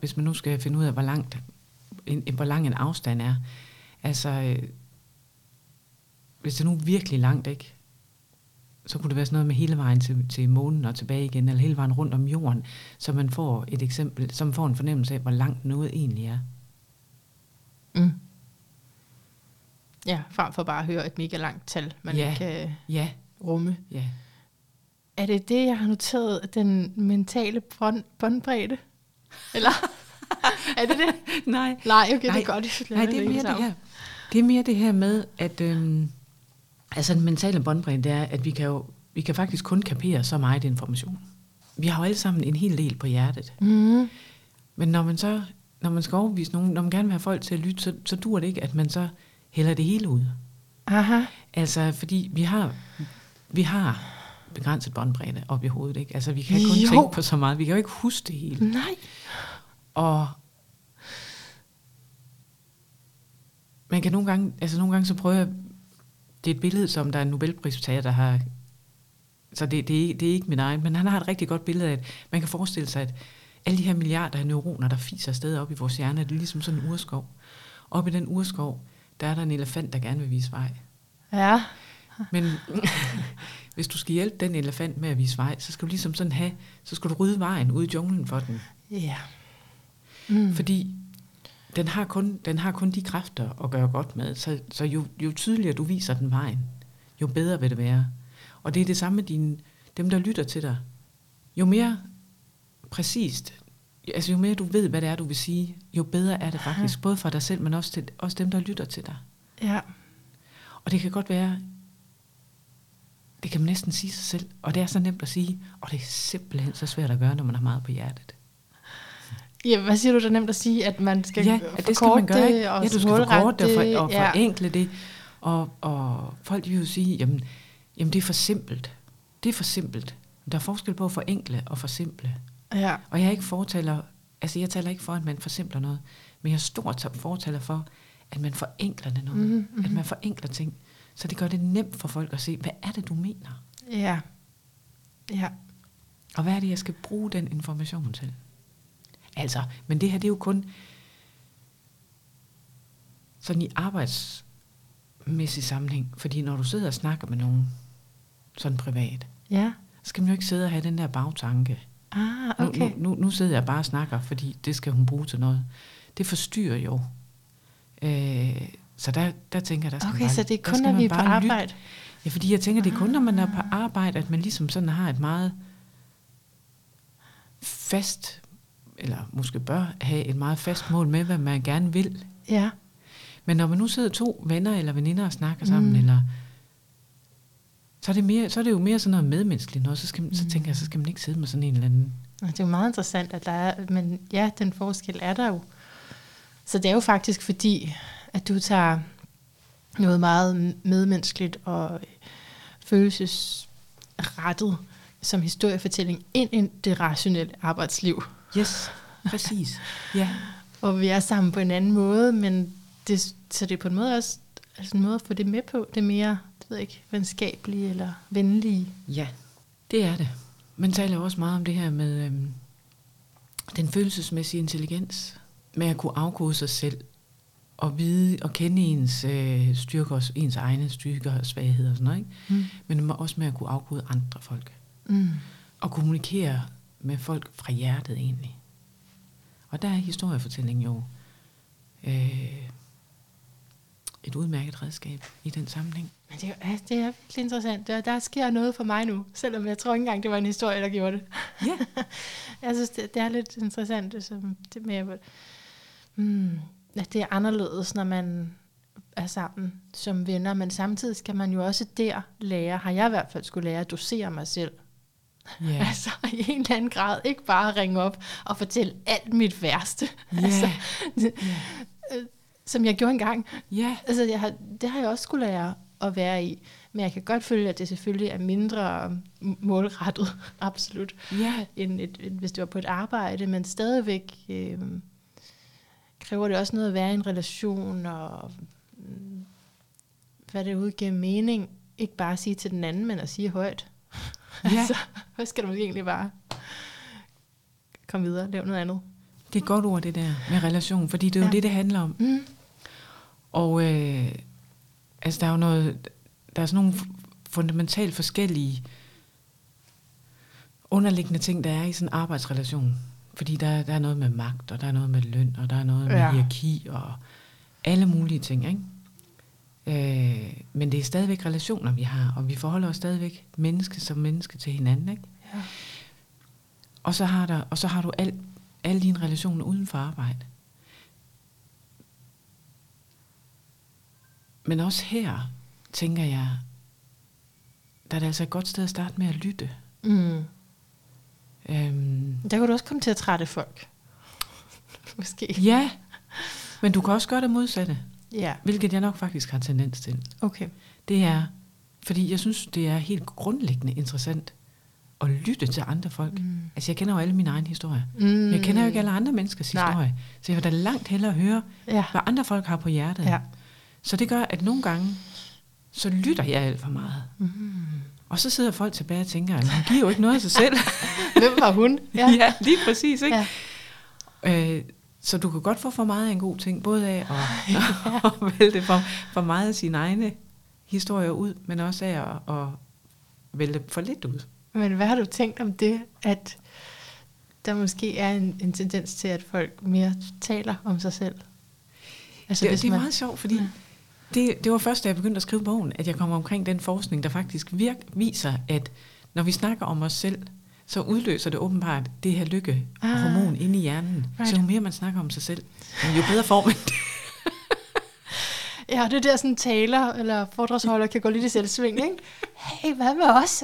Hvis man nu skal finde ud af, hvor lang en afstand er. Altså, hvis det nu er virkelig langt, ikke? Så kunne det være sådan noget med hele vejen til månen og tilbage igen, eller hele vejen rundt om jorden, så man får et eksempel, så man får en fornemmelse af, hvor langt noget egentlig er. Mm. Ja, frem for bare at høre et mega langt tal, man kan rumme. Ja. Er det det, jeg har noteret, den mentale båndbredde? Eller er det det? Nej, okay, det er godt. Nej, det er mere det her. Det er mere det her med, at altså den mentale båndbredde, det er, at vi kan faktisk kun kapere så meget information. Vi har jo alle sammen en hel del på hjertet. Mm. Men når man skal overbevise nogen, når man gerne vil have folk til at lytte, så dur det ikke, at man så hælder det hele ud. Aha. Altså, fordi vi har begrænset båndbredde op i hovedet, ikke? Altså, vi kan kun tænke på så meget. Vi kan jo ikke huske det hele. Nej. Og man kan nogle gange så prøver jeg, det er et billede, som der er en Nobelpristager, der har, så det er ikke min egen, men han har et rigtig godt billede af, at man kan forestille sig, at alle de her milliarder af neuroner, der fiser afsted op i vores hjerne, det er ligesom sådan en urskov. Op i den urskov, der er der en elefant, der gerne vil vise vej. Ja. Men hvis du skal hjælpe den elefant med at vise vej, så skal du ligesom sådan så skal du rydde vejen ude i junglen for den. Ja. Mm. Fordi den har kun de kræfter at gøre godt med, så jo tydeligere du viser den vejen, jo bedre vil det være. Og det er det samme med dem, der lytter til dig. Jo mere præcist, altså jo mere du ved, hvad det er, du vil sige, jo bedre er det faktisk, både for dig selv, men også dem, der lytter til dig. Ja. Og det kan godt være, det kan man næsten sige sig selv, og det er så nemt at sige, og det er simpelthen så svært at gøre, når man har meget på hjertet. Ja, hvad siger du, det er nemt at sige, at man skal forkorte det? Ja, du skal forkorte det og forenkle det. Og folk vil jo sige, jamen det er for simpelt. Det er for simpelt. Der er forskel på at forenkle og forsimple. Ja. Og jeg taler ikke for, at man forsimpler noget, men jeg er stort fortaler for, at man forenkler det noget. Mm-hmm. At man forenkler ting, så det gør det nemt for folk at se, hvad er det, du mener? Ja. Ja. Og hvad er det, jeg skal bruge den information til? Altså, men det her, det er jo kun sådan i arbejdsmæssig sammenhæng. Fordi når du sidder og snakker med nogen, sådan privat, så skal man jo ikke sidde og have den der bagtanke. Ah, okay. Nu sidder jeg bare og snakker, fordi det skal hun bruge til noget. Det forstyrrer jo. Så der tænker jeg, der skal man bare... Okay, så det er kun, når vi er på arbejde? Lytte. Ja, fordi jeg tænker, det er kun, når man er på arbejde, at man ligesom sådan har et meget fast... eller måske bør have et meget fast mål med, hvad man gerne vil. Ja. Men når man nu sidder 2 venner eller veninder og snakker sammen, eller, så er det jo mere sådan noget medmenneskeligt noget, så tænker jeg, så skal man ikke sidde med sådan en eller anden. Det er jo meget interessant, at der er, men ja, den forskel er der jo. Så det er jo faktisk fordi, at du tager noget meget medmenneskeligt og følelsesrettet som historiefortælling ind i det rationelle arbejdsliv. Yes, præcis. Ja. Og vi er sammen på en anden måde, men det er på en måde også altså en måde at få det med på. Det er mere, det ved jeg ikke, venskabelige eller venlige. Ja, det er det. Man taler også meget om det her med den følelsesmæssige intelligens, med at kunne afkode sig selv at vide og kende ens styrker, ens egne styrker og svagheder og sådan noget, ikke? Mm. Men også med at kunne afkode andre folk. Mm. Og kommunikere med folk fra hjertet egentlig. Og der er historiefortællingen jo et udmærket redskab i den sammenhæng. Men det er virkelig interessant. Der sker noget for mig nu, selvom jeg tror ikke engang, det var en historie, der gjorde det. Yeah. Jeg synes, det er lidt interessant. Det med, at det er anderledes, når man er sammen som venner, men samtidig skal man jo også der lære, har jeg i hvert fald skulle lære at dosere mig selv. Yeah. Altså i en eller anden grad, ikke bare ringe op og fortælle alt mit værste. Yeah. Altså, som jeg gjorde engang. Yeah. Altså, det har jeg også skulle lære at være i. Men jeg kan godt føle, at det selvfølgelig er mindre målrettet, absolut, yeah. end hvis det var på et arbejde. Men stadigvæk kræver det også noget at være i en relation, og hvad det udgiver mening. Ikke bare at sige til den anden, men at sige højt. Yeah. Altså, hvad skal du egentlig bare komme videre, lave noget andet. Det er godt ord, det der med relation, fordi det er jo det handler om. Mm. Og altså, der er jo noget, der er sådan nogle fundamentalt forskellige underliggende ting, der er i sådan en arbejdsrelation. Fordi der er noget med magt, og der er noget med løn, og der er noget med hierarki, og alle mulige ting, ikke? Men det er stadigvæk relationer, vi har, og vi forholder os stadigvæk menneske som menneske til hinanden, ikke? Ja. Og så har du alle dine relationer uden for arbejde. Men også her, tænker jeg, der er det altså et godt sted at starte med at lytte. Mm. Der kan du også komme til at trætte folk. Måske. Ja, men du kan også gøre det modsatte. Ja. Hvilket jeg nok faktisk har tendens til. Okay. Det er, fordi jeg synes, det er helt grundlæggende interessant at lytte til andre folk. Mm. Altså, jeg kender jo alle mine egne historier. Mm. Jeg kender jo ikke alle andre menneskers historie. Så jeg vil da langt hellere høre, hvad andre folk har på hjertet. Ja. Så det gør, at nogle gange, så lytter jeg alt for meget. Mm. Og så sidder folk tilbage og tænker, at hun giver jo ikke noget af sig selv. Hvem var hun? Ja, ja, lige præcis, ikke? Ja. Så du kan godt få for meget af en god ting, både af at vælte for meget af sine egne historier ud, men også af at vælte for lidt ud. Men hvad har du tænkt om det, at der måske er en tendens til, at folk mere taler om sig selv? Altså, det er meget sjovt, fordi det var først, da jeg begyndte at skrive bogen, at jeg kom omkring den forskning, der faktisk viser, at når vi snakker om os selv, så udløser det åbenbart det her lykke hormon inde i hjernen. Right. Så jo mere man snakker om sig selv, jo bedre får man det. Ja, det der sådan taler eller foredragsholder kan gå lidt i selvsving, ikke? Hey, hvad med os?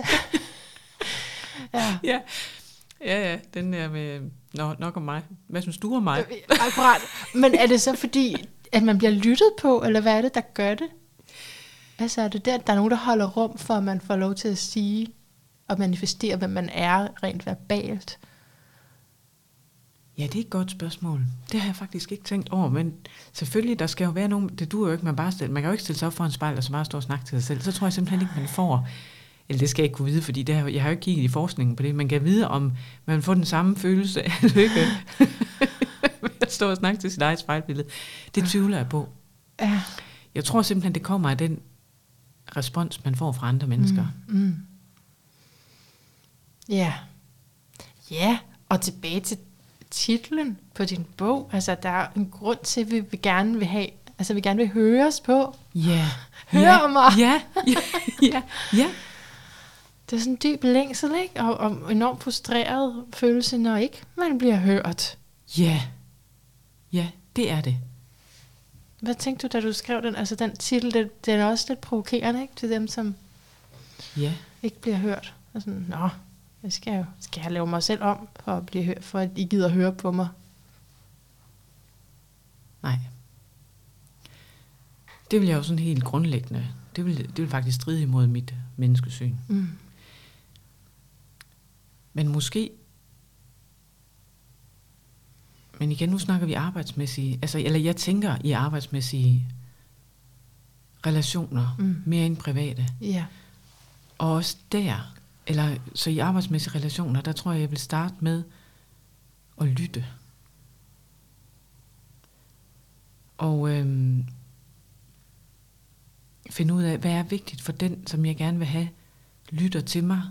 Ja, den der med, nok om mig. Hvad synes du om mig? Akkurat. Men er det så fordi, at man bliver lyttet på, eller hvad er det, der gør det? Altså er det der, at der er nogen, der holder rum for, at man får lov til at sige og manifestere, hvem man er rent verbalt? Ja, det er et godt spørgsmål. Det har jeg faktisk ikke tænkt over, men selvfølgelig, der skal jo være nogen, det duer jo ikke, man kan jo ikke stille sig op for en spejl, og så bare stå og snakke til sig selv. Så tror jeg simpelthen ikke, man får, eller det skal jeg ikke kunne vide, fordi jeg har jo ikke kigget i forskningen på det, man kan vide, om man får den samme følelse af lykke. At stå og snakke til sit eget spejlbillede. Det tvivler jeg på. Ja. Jeg tror simpelthen, det kommer af den respons, man får fra andre mennesker. Mm. Ja, og tilbage til titlen på din bog. Altså, der er en grund til, at vi gerne vil have, altså, vi gerne vil høres på. Ja. Hør mig. Ja. Det er sådan en dyb længsel, ikke? Og enormt frustreret følelse, når ikke man bliver hørt. Ja, det er det. Hvad tænkte du, da du skrev den? Altså den titel, den er også lidt provokerende, ikke? Til dem, som ikke bliver hørt. Og sådan, jeg skal lave mig selv om, for at blive hørt, for at I gider høre på mig. Nej. Det vil jeg jo sådan helt grundlæggende. Det vil faktisk stride imod mit menneskesyn. Mm. Men igen, nu snakker vi arbejdsmæssige, altså, eller jeg tænker i arbejdsmæssige relationer, mere end private. Yeah. Og også der, eller så i arbejdsmæssige relationer, der tror jeg vil starte med at lytte. og finde ud af, hvad er vigtigt for den, som jeg gerne vil have, lytter til mig.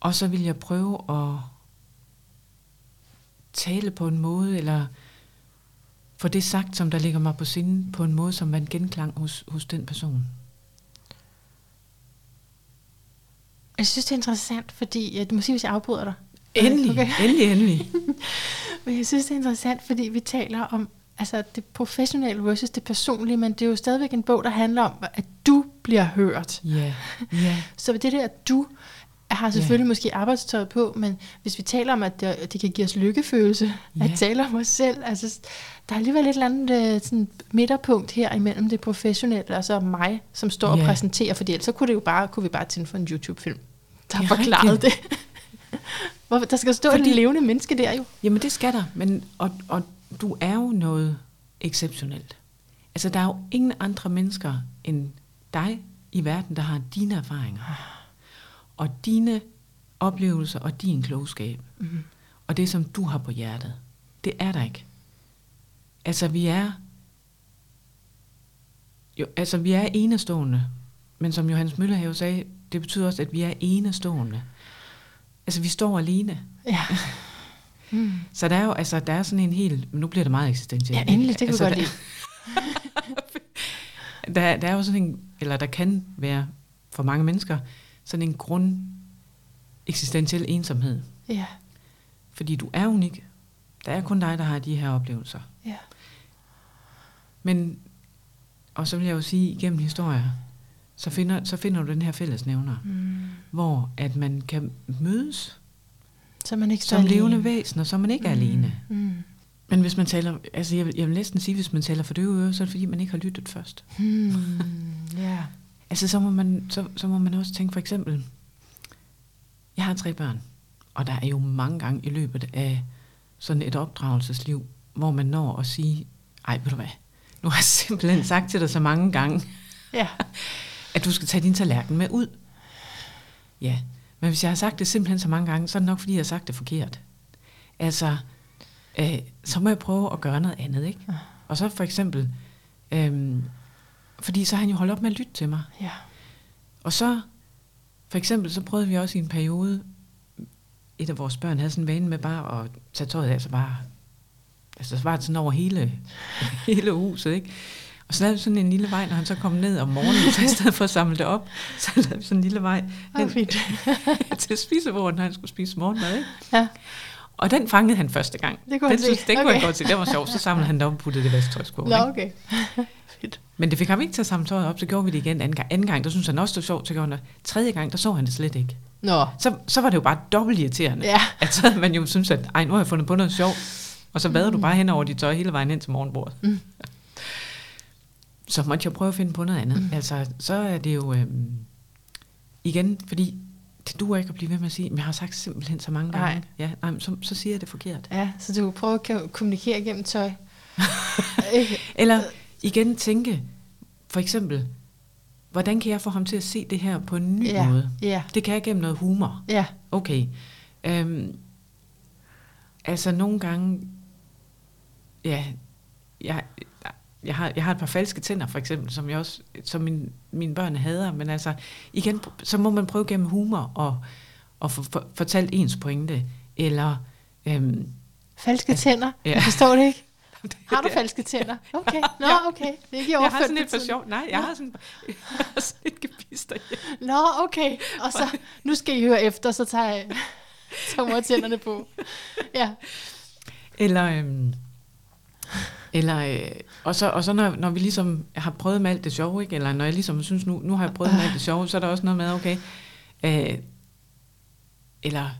Og så vil jeg prøve at tale på en måde, eller få det sagt, som der ligger mig på sinde, på en måde, som var en genklang hos den person. Jeg synes, det er interessant, fordi... Du må sige, hvis jeg afbryder dig. Endelig, okay. endelig. Men jeg synes, det er interessant, fordi vi taler om altså det professionelle versus det personlige, men det er jo stadigvæk en bog, der handler om, at du bliver hørt. Yeah. Yeah. Så det der, at du... Jeg har selvfølgelig måske arbejdstøjet på, men hvis vi taler om, at det kan give os lykkefølelse, at tale om os selv, altså der er alligevel et eller andet sådan midterpunkt her imellem det professionelle, og så mig, som står og præsenterer, for ellers så kunne vi bare tænde for en YouTube-film, der har forklaret det. Hvorfor? Der skal stå et levende menneske der jo. Jamen det skal der, men, og du er jo noget exceptionelt. Altså der er jo ingen andre mennesker end dig i verden, der har dine erfaringer. Og dine oplevelser og din klogskab. Mm. Og det, som du har på hjertet. Det er der ikke. Altså, vi er enestående. Men som Johannes Møllehave sagde, det betyder også, at vi er enestående. Altså, vi står alene. Ja. Mm. Så der er jo altså, der er sådan en hel... Men nu bliver det meget eksistentielt. Ja, endelig, det kunne godt lide. der er jo sådan en... Eller der kan være for mange mennesker... sådan en grund eksistentiel ensomhed. Ja. Fordi du er unik. Der er kun dig, der har de her oplevelser. Ja. Men, og så vil jeg jo sige, igennem historier, så finder du den her fællesnævner, hvor at man kan mødes så man ikke som alene. Levende væsener, så man ikke er alene. Mm. Men hvis man taler, altså jeg vil næsten sige, hvis man taler for døve ører, så er det fordi, man ikke har lyttet først. Ja. Yeah. Altså, så må man også tænke, for eksempel, jeg har 3 børn, og der er jo mange gange i løbet af sådan et opdragelsesliv, hvor man når at sige, ej, ved du hvad, nu har jeg simpelthen sagt til dig så mange gange, at du skal tage din tallerken med ud. Ja, men hvis jeg har sagt det simpelthen så mange gange, så er det nok, fordi jeg har sagt det forkert. Altså, så må jeg prøve at gøre noget andet, ikke? Og så for eksempel... fordi så har han jo holdt op med at lytte til mig. Ja. Og så, for eksempel, så prøvede vi også i en periode, et af vores børn havde sådan en vane med bare at tage tøjet af, så bare, altså så var det sådan over hele huset, ikke? Og så lavede vi sådan en lille vej, når han så kom ned om morgenen, så i stedet for at samle det op, så lavede vi sådan en lille vej hen, til spisebordet, når han skulle spise morgenmad, ikke? Ja. Og den fangede han første gang. Det kunne han godt se. Det var sjovt. Så samlede han det op og puttede det i vasketøjskurven. Nå, okay. Men det fik ham ikke til at samle tøjet op. Så gjorde vi det igen anden gang. Der synes han også, det var sjovt. Så gjorde han det. 3. gang, der så han det slet ikke. Nå. Så var det jo bare dobbelt irriterende. Ja. At så man jo synes, at ej, nu har jeg fundet på noget sjovt. Og så vader du bare hen over dit tøj hele vejen ind til morgenbordet. Mm. Så måtte jeg prøve at finde på noget andet. Altså, så er det jo... igen, fordi... Det duer ikke at blive ved med at sige, men jeg har sagt simpelthen så mange gange. Ja, nej, så siger jeg det forkert. Ja, så du prøver at kommunikere gennem tøj. Eller igen tænke, for eksempel, hvordan kan jeg få ham til at se det her på en ny måde? Ja. Det kan jeg gennem noget humor. Ja. Okay. Altså nogle gange, ja, jeg har et par falske tænder, for eksempel, som mine børn hader, men altså, igen, så må man prøve gennem humor og fortalt ens pointe, eller... falske tænder? Ja. Jeg forstår det ikke. Har du falske tænder? Okay, nå, okay. Det er ikke i overført. Jeg har sådan lidt for sjov. Nej, jeg har sådan et gebis derhjemme. Nå, okay. Og så, nu skal I høre efter, så tager mor tænderne på. Ja. Eller... og så når vi ligesom har prøvet med alt det sjove, ikke? Eller når jeg ligesom synes, nu har jeg prøvet med alt det sjove, så er der også noget med, okay, eller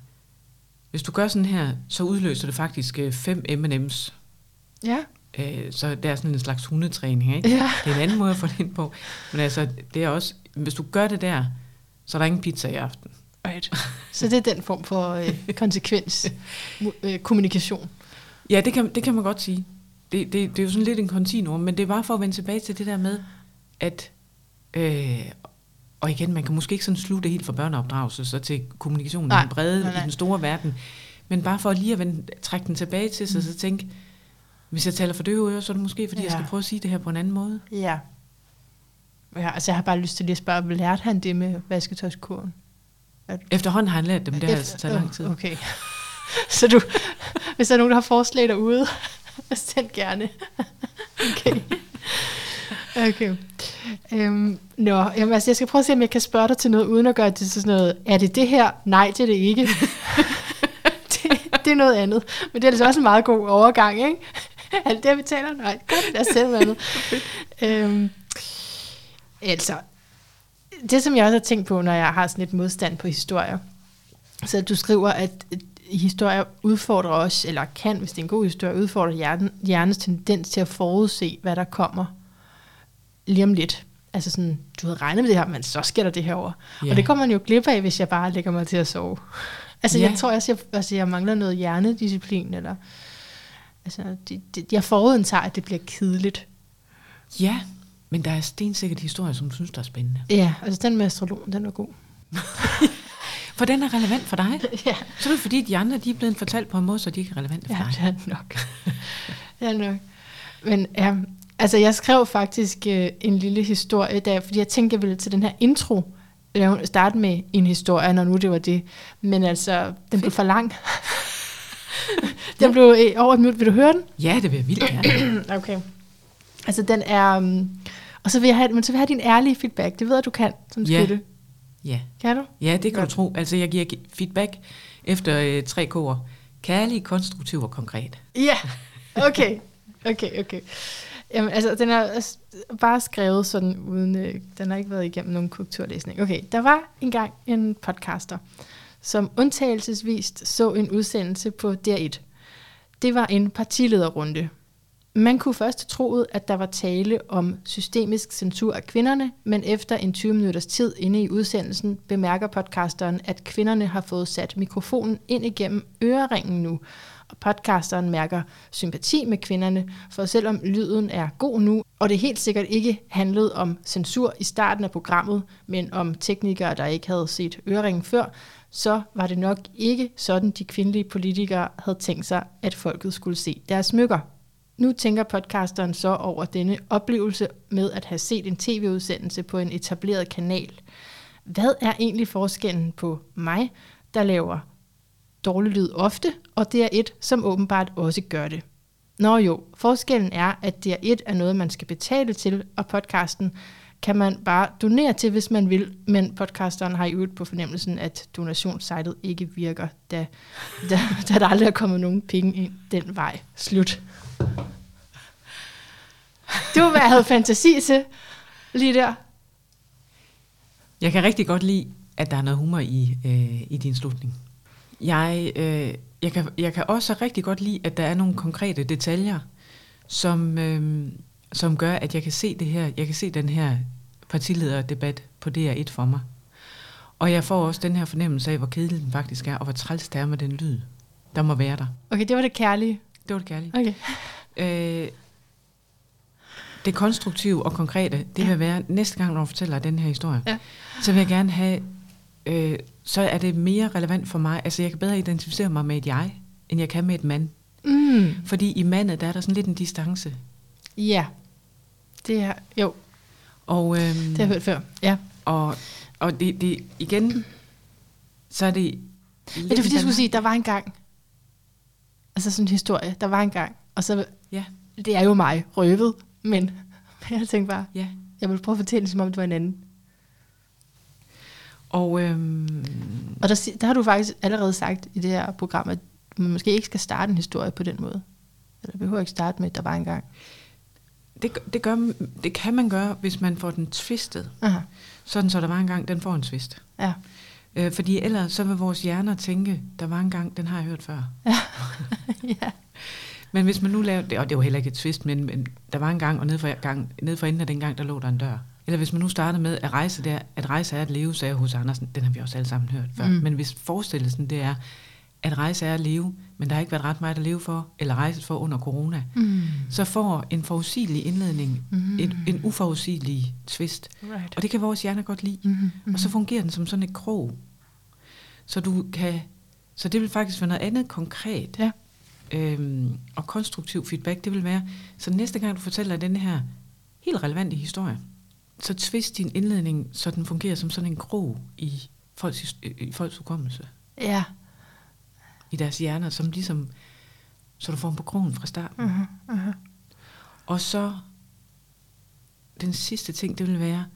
hvis du gør sådan her, så udløser det faktisk 5 M&M's. Ja. Så det er sådan en slags hundetræning, ikke? Ja. Det er en anden måde at få det ind på. Men altså, det er også, hvis du gør det der, så er der ingen pizza i aften. Right. Så det er den form for konsekvens, kommunikation. Ja, det kan man godt sige. Det er jo sådan lidt en kontinuum, men det er bare for at vende tilbage til det der med, at, og igen, man kan måske ikke sådan slutte helt fra børneopdragelse så til kommunikationen i den brede, i den store verden, Men bare for lige at trække den tilbage til sig, så tænk, hvis jeg taler for døve ører, så er det måske, fordi jeg skal prøve at sige det her på en anden måde. Ja. Ja, altså jeg har bare lyst til at spørge, lærte han det med vasketøjskurven? Efterhånden har han lært dem, det har altså taget lang tid. Okay. Så du, hvis der er nogen, der har forslag derude, send gerne. Okay. Okay. Jamen, altså jeg skal prøve at se, om jeg kan spørge dig til noget, uden at gøre det til sådan noget, er det det her? Nej, det er det ikke. Det er noget andet. Men det er altså også en meget god overgang, ikke? Alt det, vi taler, nej, godt, lad os se noget andet. Altså, det som jeg også har tænkt på, når jeg har sådan et modstand på historier, så du skriver, at historier udfordrer os, eller kan, hvis det er en god historie, udfordre hjernens tendens til at forudse, hvad der kommer lige om lidt. Altså sådan, du havde regnet med det her, men så sker der det her over. Yeah. Og det kommer man jo glip af, hvis jeg bare lægger mig til at sove. Altså jeg tror også, jeg mangler noget hjernedisciplin, eller altså, jeg forudtager, at det bliver kedeligt. Ja, men der er stensikkert historier, som synes, der er spændende. Ja, altså den med astrologen, den er god. For den er relevant for dig. Ja. Så er det fordi, de andre de er blevet fortalt på en måde, så de ikke er relevante for dig. Ja, det er nok. Men ja, altså jeg skrev faktisk en lille historie, fordi jeg tænkte, jeg ville til den her intro starte med en historie, når nu det var det. Men altså, den blev for lang. Den blev over et minut. Vil du høre den? Ja, det vil jeg vildt gerne. Okay. Altså den er... og så vil jeg have din ærlige feedback. Det ved jeg, du kan som skytte. Ja. Kan du? Ja, det kan du tro. Altså jeg giver feedback efter 3 k'er. Kærlig, konstruktiv og konkret. Ja, okay. Okay. Jamen, altså, den er bare skrevet sådan uden... den har ikke været igennem nogen korrekturlæsning. Okay, der var engang en podcaster, som undtagelsesvist så en udsendelse på DR1. Det var en partilederrunde. Man kunne først tro, at der var tale om systemisk censur af kvinderne, men efter en 20 minutters tid inde i udsendelsen bemærker podcasteren, at kvinderne har fået sat mikrofonen ind igennem øreringen nu, og podcasteren mærker sympati med kvinderne, for selvom lyden er god nu, og det helt sikkert ikke handlede om censur i starten af programmet, men om teknikere, der ikke havde set øreringen før, så var det nok ikke sådan, de kvindelige politikere havde tænkt sig, at folket skulle se deres smykker. Nu tænker podcasteren så over denne oplevelse med at have set en tv-udsendelse på en etableret kanal. Hvad er egentlig forskellen på mig, der laver dårlig lyd ofte, og DR1, som åbenbart også gør det? Nå jo, forskellen er, at DR1 er noget, man skal betale til, og podcasten kan man bare donere til, hvis man vil, men podcasteren har i øvrigt på fornemmelsen, at donationssitet ikke virker, da der aldrig er kommet nogen penge ind den vej. Slut. Det var, hvad jeg havde fantasi til lige der. Jeg kan rigtig godt lide, at der er noget humor i din slutning. Jeg kan også rigtig godt lide, at der er nogle konkrete detaljer, som gør, at jeg kan se det her. Jeg kan se den her partilederdebat på DR1 for mig. Og jeg får også den her fornemmelse af, hvor kedelig den faktisk er, og hvor træls det er med den lyd, der må være der. Okay, det var det kærlige. Det var det kærlige. Okay. Det konstruktive og konkrete, det vil være, næste gang, når du fortæller den her historie, så vil jeg gerne have, så er det mere relevant for mig. Altså, jeg kan bedre identificere mig med et jeg, end jeg kan med et mand. Mm. Fordi i mandet, der er der sådan lidt en distance. Ja, det er, jo. Og, det har jeg hørt før, ja. Og det igen, så er det... Men det er fordi, jeg skulle sige, der var en gang. Altså sådan en historie, der var en gang. Og så, det er jo mig, røvet. Men jeg tænkte bare, jeg vil prøve at fortælle det, som om det var en anden. Og der har du faktisk allerede sagt i det her program, at man måske ikke skal starte en historie på den måde. Eller behøver ikke starte med, at der var en gang. Det kan man gøre, hvis man får den twistet. Aha. Sådan så der var en gang, den får en twist. Ja. Fordi ellers så vil vores hjerner tænke, der var en gang, den har jeg hørt før. Ja. Men hvis man nu laver det, og det var heller ikke et twist, men der var en gang, og nede for enden af den gang, der lå der en dør. Eller hvis man nu starter med at rejse der, at rejse er at leve, sagde hos Andersen, den har vi også alle sammen hørt før. Men hvis forestillelsen det er, at rejse er at leve, men der har ikke været ret meget at leve for, eller rejses for under corona, så får en forudsigelig indledning, en uforudsigelig twist. Right. Og det kan vores hjerne godt lide. Og så fungerer den som sådan et krog. Så du kan Så det vil faktisk være noget andet konkret. Ja. Og konstruktiv feedback, det vil være, så næste gang du fortæller den her helt relevante historie, så twist din indledning, så den fungerer som sådan en krog i folks hukommelse. Ja. I deres hjerner, som ligesom, så du får dem på krogen fra starten. Uh-huh, uh-huh. Og så den sidste ting, det vil være,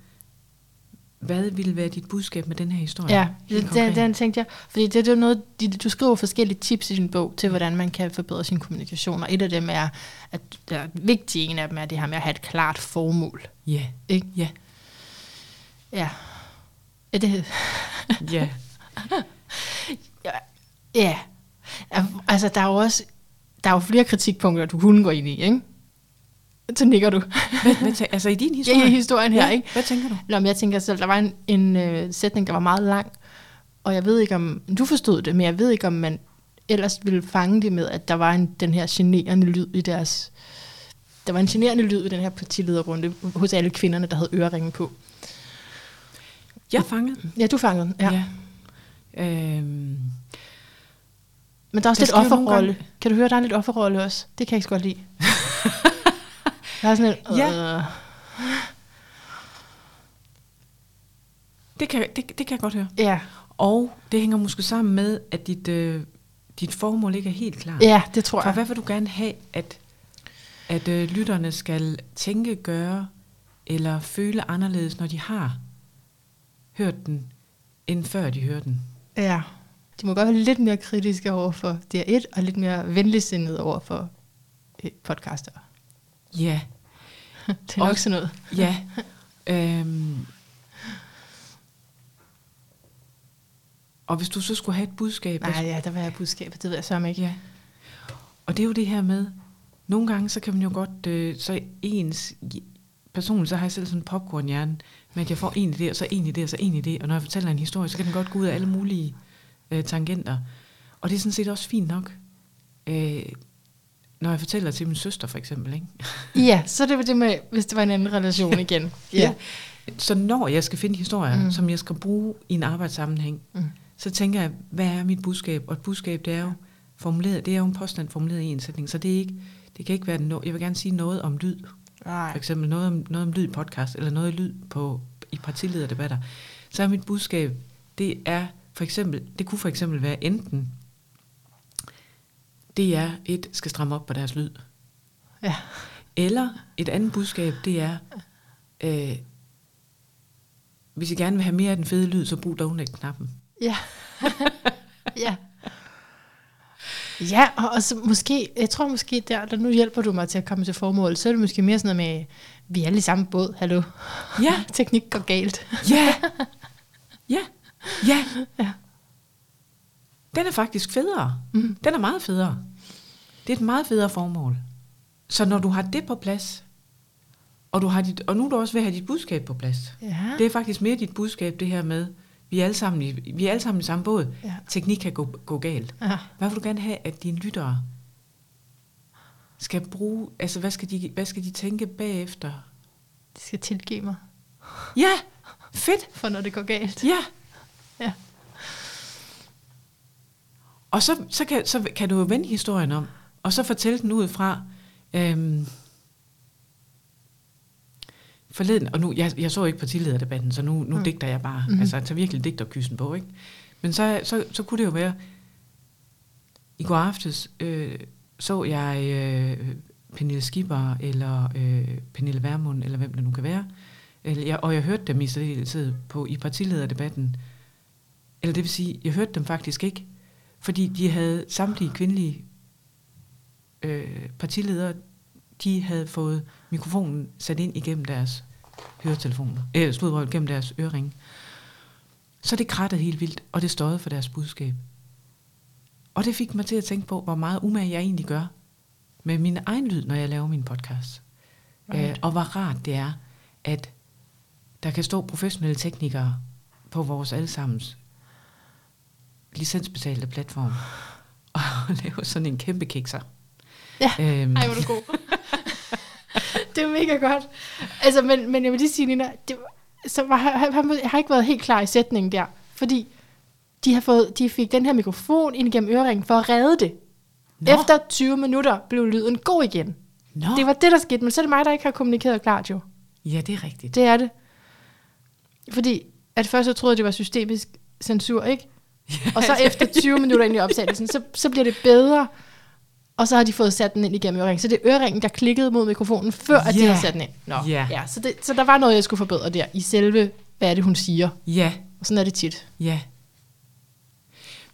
hvad ville være dit budskab med den her historie? Ja, den tænkte jeg. Fordi det er jo noget, du skriver forskellige tips i din bog til, hvordan man kan forbedre sin kommunikation. Og et af dem er, at der vigtige en af dem er det her med at have et klart formål. Ja. Ikke? Ja. Ja. Er det? Ja. Ja. Altså, der er jo flere kritikpunkter, du kunne gå ind i, ikke? Så nikker du. Altså i din historie? Ja, i historien her, ja, ikke? Hvad tænker du? Nå, men jeg tænker selv, der var en sætning, der var meget lang, og jeg ved ikke, om du forstod det, men jeg ved ikke, om man ellers ville fange det med, at der var den her generende lyd i deres... Der var en generende lyd i den her partilederrunde hos alle kvinderne, der havde øreringen på. Jeg fangede den. Ja, du fangede den, ja. Men der er også lidt offerrolle. Kan du høre, der er lidt offerrolle også? Det kan jeg ikke så godt lide. Der er sådan et, ja. Det kan jeg godt høre. Ja. Og det hænger måske sammen med, at dit formål ikke er helt klart. Ja, det tror jeg. For hvad vil du gerne have, at lytterne skal tænke, gøre eller føle anderledes, når de har hørt den, end før de hørte den? Ja. De må godt være lidt mere kritiske over for DR1, og lidt mere venligsindede over for podcaster. Ja. Det er nok sådan noget. Ja. Og hvis du så skulle have et budskab... Nej, ja, der var jeg et budskab, det ved jeg så ikke. Ja. Og det er jo det her med, nogle gange så kan man jo godt, så ens person, så har jeg selv sådan en popcornhjerne, med at jeg får en idé, og så en idé, og så en idé, og når jeg fortæller en historie, så kan den godt gå ud af alle mulige tangenter. Og det er sådan set også fint nok. Når jeg fortæller til min søster, for eksempel, ikke? Ja, så det var det med, hvis det var en anden relation igen. Ja. Ja. Så når jeg skal finde historier, som jeg skal bruge i en arbejdssammenhæng, så tænker jeg, hvad er mit budskab? Og et budskab, det er jo formuleret, det er jo en påstand formuleret i en sætning, så det kan ikke være noget. Jeg vil gerne sige noget om lyd. Nej. For eksempel noget om lyd i podcast, eller noget lyd i partilederdebatter. Så er mit budskab, det er for eksempel, det kunne for eksempel være enten, det er et, skal stramme op på deres lyd. Ja. Eller et andet budskab, det er, hvis I gerne vil have mere af den fede lyd, så brug donate-knappen. Ja. Ja. Ja, og så måske, jeg tror måske der nu hjælper du mig til at komme til formål, så er det måske mere sådan noget med, vi er alle i samme båd, hallo. Ja. Teknik går galt. Ja. Ja. Ja. Ja. Den er faktisk federe. Mm. Den er meget federe. Det er et meget federe formål. Så når du har det på plads, og nu er du også ved at have dit budskab på plads. Ja. Det er faktisk mere dit budskab, det her med, vi er alle sammen i samme båd. Ja. Teknik kan gå galt. Ja. Hvad vil du gerne have, at dine lyttere skal bruge? Altså, hvad skal de tænke bagefter? De skal tilgive mig. Ja, fedt. For når det går galt. Ja. Ja. Og så kan du jo vende historien om, og så fortælle den ud fra forleden, og nu, jeg så ikke partilederdebatten, så nu digter jeg bare, altså jeg tager virkelig digterkyssen på, ikke? Men så kunne det jo være, i går aftes så jeg Pernille Schieber, eller Pernille Vermund, eller hvem det nu kan være, og jeg hørte dem i særdeleshed i partilederdebatten, eller det vil sige, jeg hørte dem faktisk ikke, fordi de havde samtlige kvindelige partiledere, de havde fået mikrofonen sat ind igennem deres høretelefoner, gennem deres øreringe. Så det krattede helt vildt, og det støjede for deres budskab. Og det fik mig til at tænke på, hvor meget umage jeg egentlig gør med min egen lyd, når jeg laver min podcast. Right. Og hvor rart det er, at der kan stå professionelle teknikere på vores allesammens licensbetalte platform og lave sådan en kæmpe kikser. Ja, ej, hvor er du god. Det er mega godt. Altså, men jeg vil lige sige, Nina, jeg har ikke været helt klar i sætningen der, fordi de fik den her mikrofon ind gennem øreringen for at redde det. Nå. Efter 20 minutter blev lyden god igen. Nå. Det var det, der skete, men så er det mig, der ikke har kommunikeret klart jo. Ja, det er rigtigt. Det er det. Fordi at først så troede, det var systemisk censur, ikke? Ja, og så efter 20 minutter ind i opsættelsen, så bliver det bedre. Og så har de fået sat den ind igennem øreringen. Så det er øreringen, der klikkede mod mikrofonen, før at de har sat den ind. Nå, ja. Så der var noget, jeg skulle forbedre der, i selve, hvad er det, hun siger. Ja. Og sådan er det tit. Ja.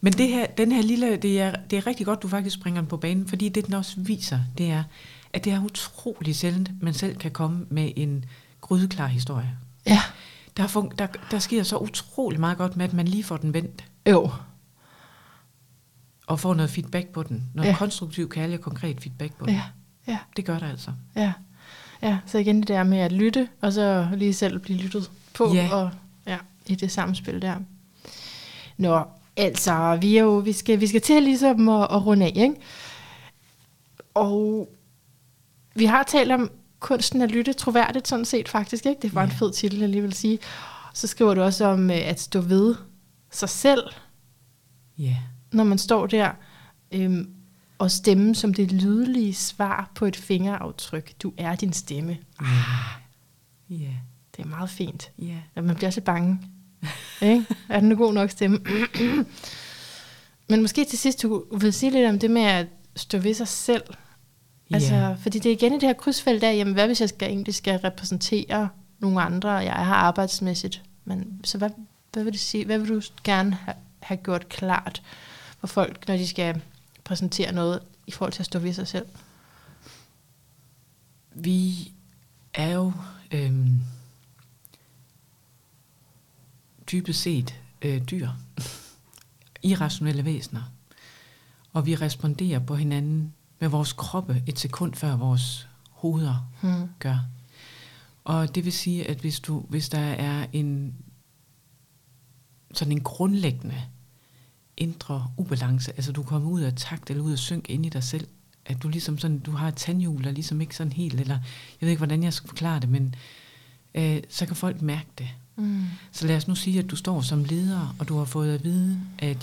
Men det her, den her lille, det er rigtig godt, du faktisk springer den på banen, fordi det, den også viser, det er, at det er utroligt sjældent, man selv kan komme med en grydeklar historie. Ja. Der sker så utrolig meget godt med, at man lige får den vendt. Jo. Og får noget feedback på den. Noget konstruktivt, kan jeg konkret feedback på den. Ja. Det gør der altså. Ja, så igen det der med at lytte, og så lige selv blive lyttet på, og i det samspil der. Nå, altså, vi skal til ligesom at runde af, ikke? Og vi har talt om kunsten at lytte troværdigt sådan set faktisk, ikke? Det var en fed titel, jeg lige vil sige. Så skriver du også om at stå ved sig selv. Ja. Yeah. Når man står der og stemme som det lydlige svar på et fingeraftryk. Du er din stemme. Ja. Yeah. Det er meget fint. Yeah. Ja, man bliver så bange. Er den nu god nok stemme? Men måske til sidst, du vil sige lidt om det med at stå ved sig selv. Altså, fordi det er igen i det her krydsfelt af, jamen, hvad hvis jeg egentlig skal repræsentere nogle andre, og jeg har arbejdsmæssigt. Men, så hvad vil det sige? Hvad vil du gerne have gjort klart for folk, når de skal præsentere noget i forhold til at stå ved sig selv? Vi er jo dybest set dyr, irrationelle væsener, og vi responderer på hinanden med vores kroppe et sekund før vores hoveder gør. Og det vil sige, at hvis der er en grundlæggende indre ubalance, altså du kommer ud af takt eller ud af synk ind i dig selv, at du ligesom sådan, du har et tandhjul, der ligesom ikke sådan helt, eller jeg ved ikke, hvordan jeg skal forklare det, men så kan folk mærke det. Mm. Så lad os nu sige, at du står som leder, og du har fået at vide af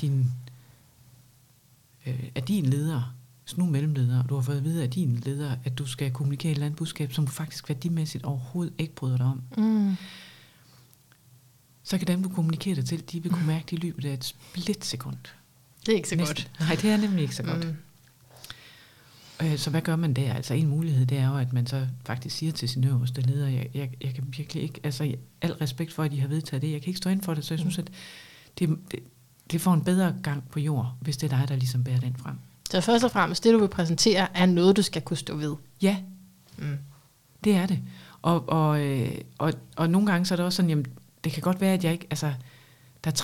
din leder, nu mellemleder, og du har fået at vide af din leder, at du skal kommunikere et eller andet budskab, som du faktisk værdimæssigt overhovedet ikke bryder dig om. Mm. Så kan dem, du kommunikerer det til, de vil kunne mærke det i løbet af et splitsekund. Det er ikke så godt. Nej, det er nemlig ikke så godt. Så hvad gør man der? Altså en mulighed, det er jo, at man så faktisk siger til sin øverste leder, jeg kan virkelig ikke, altså al respekt for, at I har vedtaget det, jeg kan ikke stå ind for det, så jeg synes, at det får en bedre gang på jord, hvis det er dig, der ligesom bærer den frem. Så først og fremmest, det du vil præsentere, er noget, du skal kunne stå ved. Ja, det er det. Og nogle gange så er det også sådan, jamen, det kan godt være, at jeg ikke, altså, der er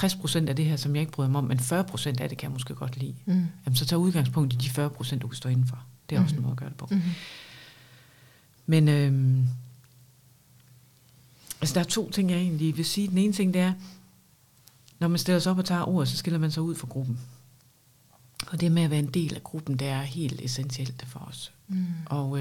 60% af det her, som jeg ikke bryder mig om, men 40% af det kan jeg måske godt lide. Mm. Jamen, så tager udgangspunkt i de 40%, du kan stå indenfor. Det er også en måde at gøre det på. Mm-hmm. Men, altså, der er to ting, jeg egentlig vil sige. Den ene ting, det er, når man stiller sig op og tager ord, så skiller man sig ud fra gruppen. Og det med at være en del af gruppen, det er helt essentielt for os. Mm. Og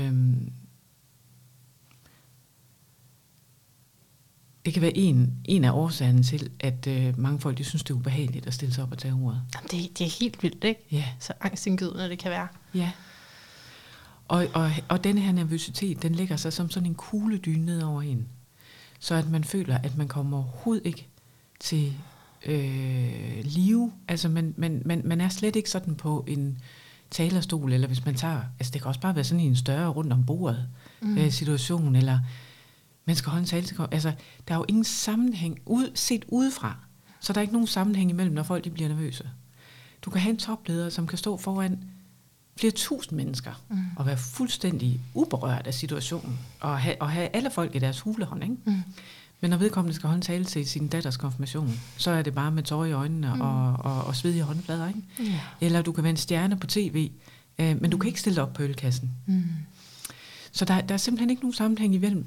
det kan være en af årsagerne til, at mange folk, de synes, det er ubehageligt at stille sig op og tage ordet. Jamen, det er helt vildt, ikke? Ja. Så angstindgydende det kan være. Ja. Og den her nervøsitet, den lægger sig som sådan en kugledyne ned over en. Så at man føler, at man kommer overhovedet ikke til live. Altså man er slet ikke sådan på en talerstol, eller hvis man tager, altså det kan også bare være sådan i en større rundt om bordet situation, eller man skal holde en tale, altså der er jo ingen sammenhæng set udefra, så der er ikke nogen sammenhæng imellem, når folk de bliver nervøse. Du kan have en topleder, som kan stå foran flere tusind mennesker og være fuldstændig uberørt af situationen, og have alle folk i deres hulehånd, ikke? Mm. Men når vedkommende skal holde en tale til sin datters konfirmation, så er det bare med tårer i øjnene og svedige håndflader, ikke? Yeah. Eller du kan være en stjerne på tv, men du kan ikke stille op på ølkassen. Mm. Så der er simpelthen ikke nogen sammenhæng imellem,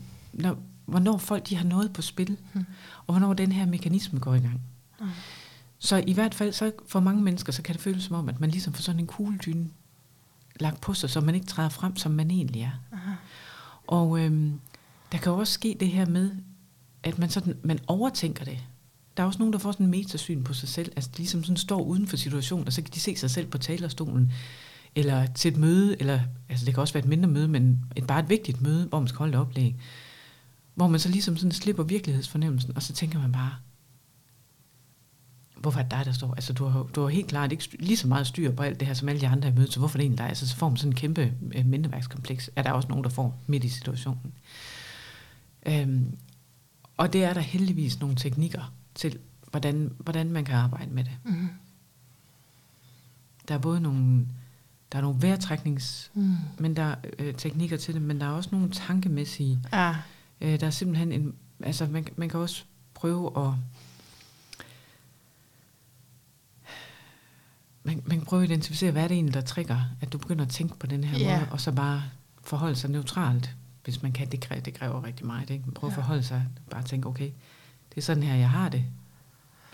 hvornår folk de har noget på spil, og hvornår den her mekanisme går i gang. Mm. Så i hvert fald, så for mange mennesker, så kan det føles som om, at man ligesom får sådan en kugledyne lagt på sig, så man ikke træder frem, som man egentlig er. Aha. Og der kan også ske det her med, at man overtænker det. Der er også nogen, der får sådan en metasyn på sig selv, altså de ligesom sådan står uden for situationen, og så kan de se sig selv på talerstolen, eller til et møde, eller altså det kan også være et mindre møde, men bare et vigtigt møde, hvor man skal holde et oplæg, hvor man så ligesom sådan slipper virkelighedsfornemmelsen, og så tænker man bare, hvorfor er det dig, der står? Altså du har helt klart ikke lige så meget styr på alt det her, som alle de andre i mødet, så hvorfor er det egentlig dig? Altså så får man sådan en kæmpe mindeværkskompleks, er der også nogen, der får midt i situationen. Og det er der heldigvis nogle teknikker til, hvordan man kan arbejde med det. Mm. Der er både nogle vejrtræknings, men der er teknikker til det, men der er også nogle tankemæssige. Ja. Der er simpelthen man kan også prøve at man prøver at identificere, hvad er det egentlig, der trigger, at du begynder at tænke på den her måde, og så bare forholde sig neutralt, hvis man kan. Det kræver rigtig meget, ikke? Man prøver at forholde sig, bare tænke, okay, det er sådan her, jeg har det.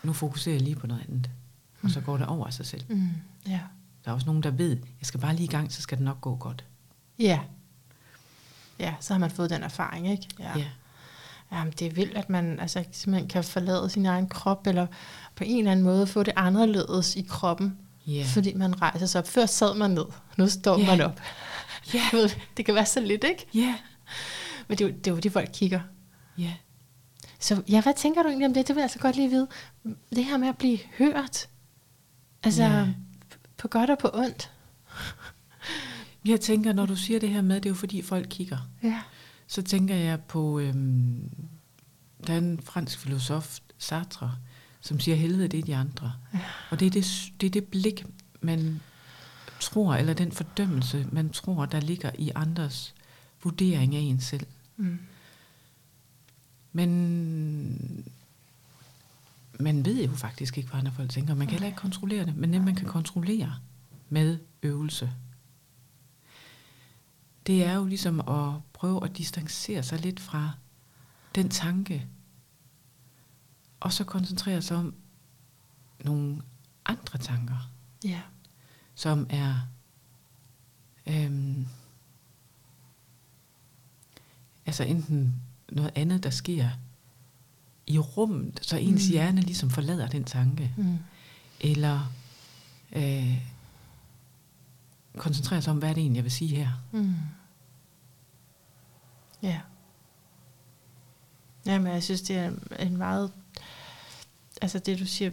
Nu fokuserer jeg lige på noget andet. Og så går det over sig selv. Mm. Yeah. Der er også nogen, der ved, jeg skal bare lige i gang, så skal det nok gå godt. Ja. Yeah. Ja, så har man fået den erfaring, ikke? Ja. Yeah. Jamen, det er vildt, at man simpelthen kan forlade sin egen krop, eller på en eller anden måde få det anderledes i kroppen. Yeah. Fordi man rejser sig op. Før sad man ned, nu står man op. Yeah. Det kan være så lidt, ikke? Ja. Yeah. Men det er jo det, folk kigger. Ja. Yeah. Så hvad tænker du egentlig om det? Det vil jeg altså godt lige vide. Det her med at blive hørt, på godt og på ondt. Jeg tænker, når du siger det her med, det er jo fordi folk kigger. Ja. Så tænker jeg på, der er en fransk filosof, Sartre, som siger, helvede, det er de andre. Ja. Og det er det blik, man tror, eller den fordømmelse, man tror, der ligger i andres vurdering af en selv. Mm. Men man ved jo faktisk ikke, hvad andre folk tænker. Man kan heller ikke kontrollere det, men det, man kan kontrollere med øvelse, det er jo ligesom at prøve at distancere sig lidt fra den tanke, og så koncentrere sig om nogle andre tanker, som er enten noget andet, der sker i rummet, så ens hjerne ligesom forlader den tanke, eller koncentrerer sig om, hvad det egentlig, jeg vil sige her. Ja. Yeah. Jamen, jeg synes, det er en meget, det du siger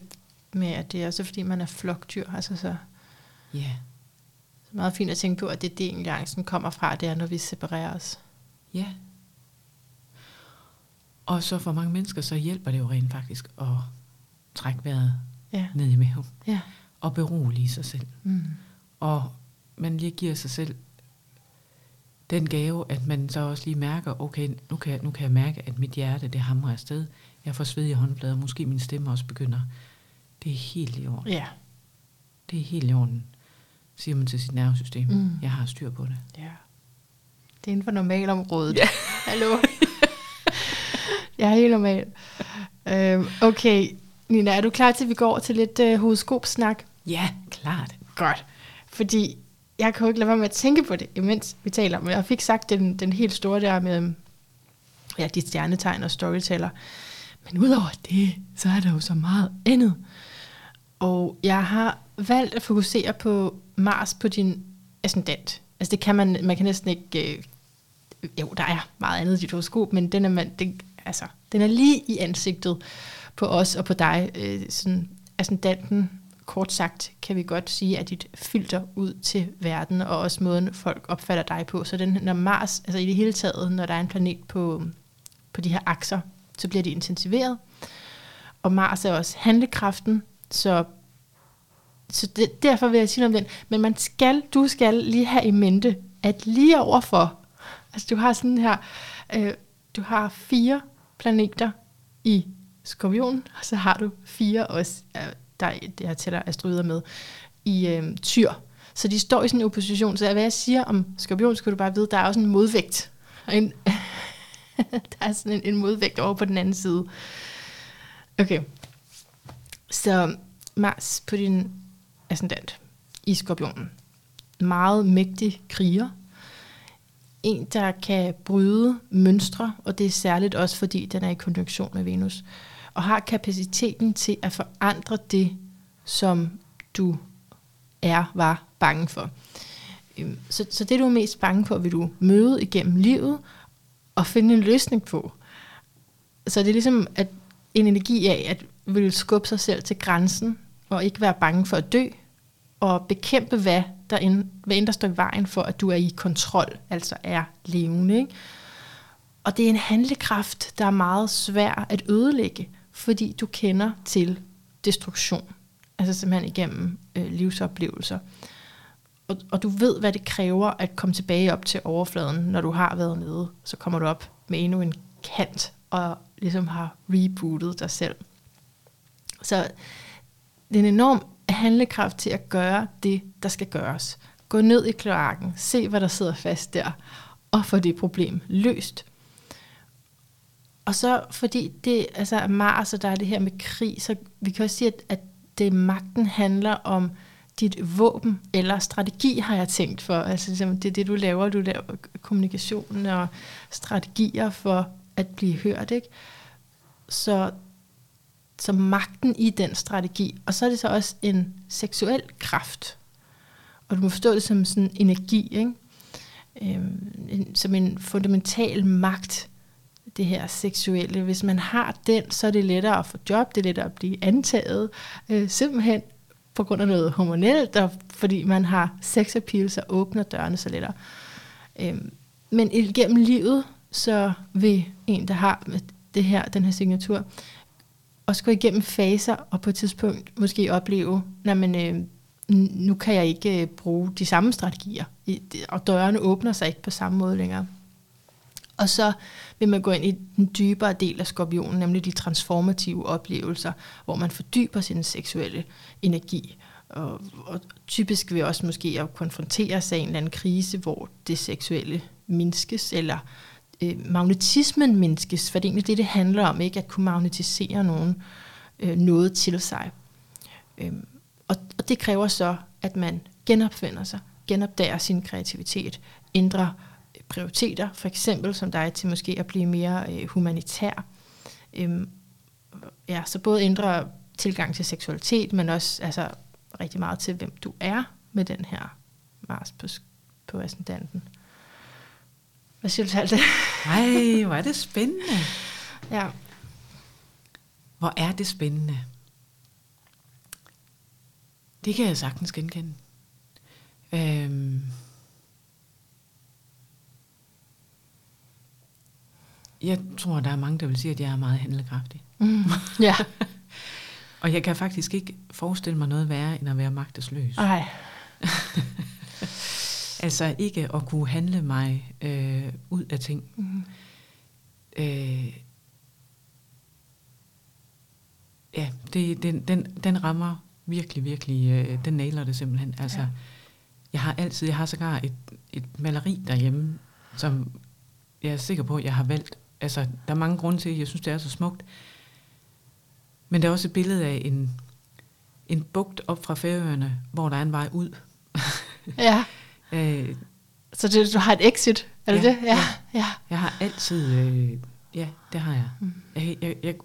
med, at det er også fordi, man er flokdyr, så. Ja. Yeah. Så meget fint at tænke på, at det er det egentlig, angsten kommer fra, det er, når vi separerer os. Ja. Yeah. Og så for mange mennesker, så hjælper det jo rent faktisk at trække vejret ned i maven. Yeah. Og berolige sig selv. Mm. Og man lige giver sig selv den gave, at man så også lige mærker, okay, nu kan jeg mærke, at mit hjerte, det hamrer afsted. Jeg får sved i håndflader, måske min stemme også begynder. Det er helt i orden. Yeah. Det er helt i orden, siger man til sit nervesystem. Mm. Jeg har styr på det. Yeah. Det er inden for normalområdet. Yeah. Hallo? Jeg er helt normal. Okay, Nina, er du klar til, at vi går over til lidt horoskopsnak? Ja, klart. Godt. Fordi jeg kan jo ikke lade være med at tænke på det, imens vi taler om det. Jeg fik sagt den helt store der med de stjernetegn og storyteller. Men udover det, så er der jo så meget andet. Og jeg har valgt at fokusere på Mars på din ascendant. Altså det kan man kan næsten ikke... Jo, der er meget andet i dit horoskop, men den er lige i ansigtet på os og på dig. Ascendanten, kort sagt, kan vi godt sige, er dit filter ud til verden, og også måden, folk opfatter dig på. Så når Mars, i det hele taget, når der er en planet på de her akser, så bliver det intensiveret. Og Mars er også handlekraften, så det, derfor vil jeg sige noget om den. Men du skal lige have i mente, at lige overfor, du har sådan her... Du har 4 planeter i Skorpionen, og så har du 4 også, der tæller asteroider med, i Tyr. Så de står i sådan en opposition. Så hvad jeg siger om Skorpion, skal du bare vide, der er også en modvægt. Der er sådan en modvægt over på den anden side. Okay. Så Mars på din ascendant i Skorpionen. Meget mægtig kriger. En, der kan bryde mønstre, og det er særligt også, fordi den er i konjunktion med Venus. og har kapaciteten til at forandre det, som du var bange for. Så det, du er mest bange for, vil du møde igennem livet og finde en løsning på. Så det er ligesom at en energi af at vil skubbe sig selv til grænsen og ikke være bange for at dø og bekæmpe, hvad der står i vejen for, at du er i kontrol, altså er levende. Ikke? Og det er en handlekraft, der er meget svær at ødelægge, fordi du kender til destruktion. Altså simpelthen igennem livsoplevelser. Og du ved, hvad det kræver at komme tilbage op til overfladen, når du har været nede. Så kommer du op med endnu en kant, og ligesom har rebootet dig selv. Så det er en enorm handlekraft til at gøre det, der skal gøres. Gå ned i kloakken, se hvad der sidder fast der, og få det problem løst. Og så fordi det altså er Mars, og der er det her med krig, så vi kan også sige, at det magten handler om dit våben eller strategi, har jeg tænkt for. Altså det er det, du laver kommunikationen og strategier for at blive hørt, ikke? Så magten i den strategi. Og så er det så også en seksuel kraft. Og du må forstå det som sådan energi, ikke? Som en fundamental magt, det her seksuelle. Hvis man har den, så er det lettere at få job, det er lettere at blive antaget. Simpelthen på grund af noget hormonelt, og fordi man har sexappeal, så åbner dørene så lettere. Men igennem livet, så vil en, der har det her, den her signatur, også gå igennem faser, og på et tidspunkt måske opleve, nu kan jeg ikke bruge de samme strategier, og dørene åbner sig ikke på samme måde længere. Og så vil man gå ind i den dybere del af skorpionen, nemlig de transformative oplevelser, hvor man fordyber sin seksuelle energi. Og typisk vil også måske at konfrontere sig en eller anden krise, hvor det seksuelle mindskes, eller magnetismen mindskes, for det er egentlig det handler om, ikke at kunne magnetisere nogen noget til sig. Og det kræver så, at man genopfinder sig, genopdager sin kreativitet, ændrer prioriteter, for eksempel som dig til måske at blive mere humanitær. Så både ændre tilgang til seksualitet, men også altså rigtig meget til, hvem du er med den her Mars på ascendanten. Hvad siger du til alt det? Ej, hvor er det spændende. Ja. Hvor er det spændende. Det kan jeg sagtens genkende. Jeg tror, der er mange, der vil sige, at jeg er meget handlekraftig. Ja. Og jeg kan faktisk ikke forestille mig noget værre, end at være magtesløs. Nej. Altså ikke at kunne handle mig ud af ting. Mm. Den rammer virkelig, virkelig. Den nailer det simpelthen. Altså, ja. Jeg har sågar et maleri derhjemme, som jeg er sikker på, at jeg har valgt. Altså, der er mange grunde til, at jeg synes, det er så smukt. Men der er også et billede af en bugt op fra Færøerne, hvor der er en vej ud. Ja. Så det, du har et exit, er det? Ja. Jeg har altid, det har jeg. Mm.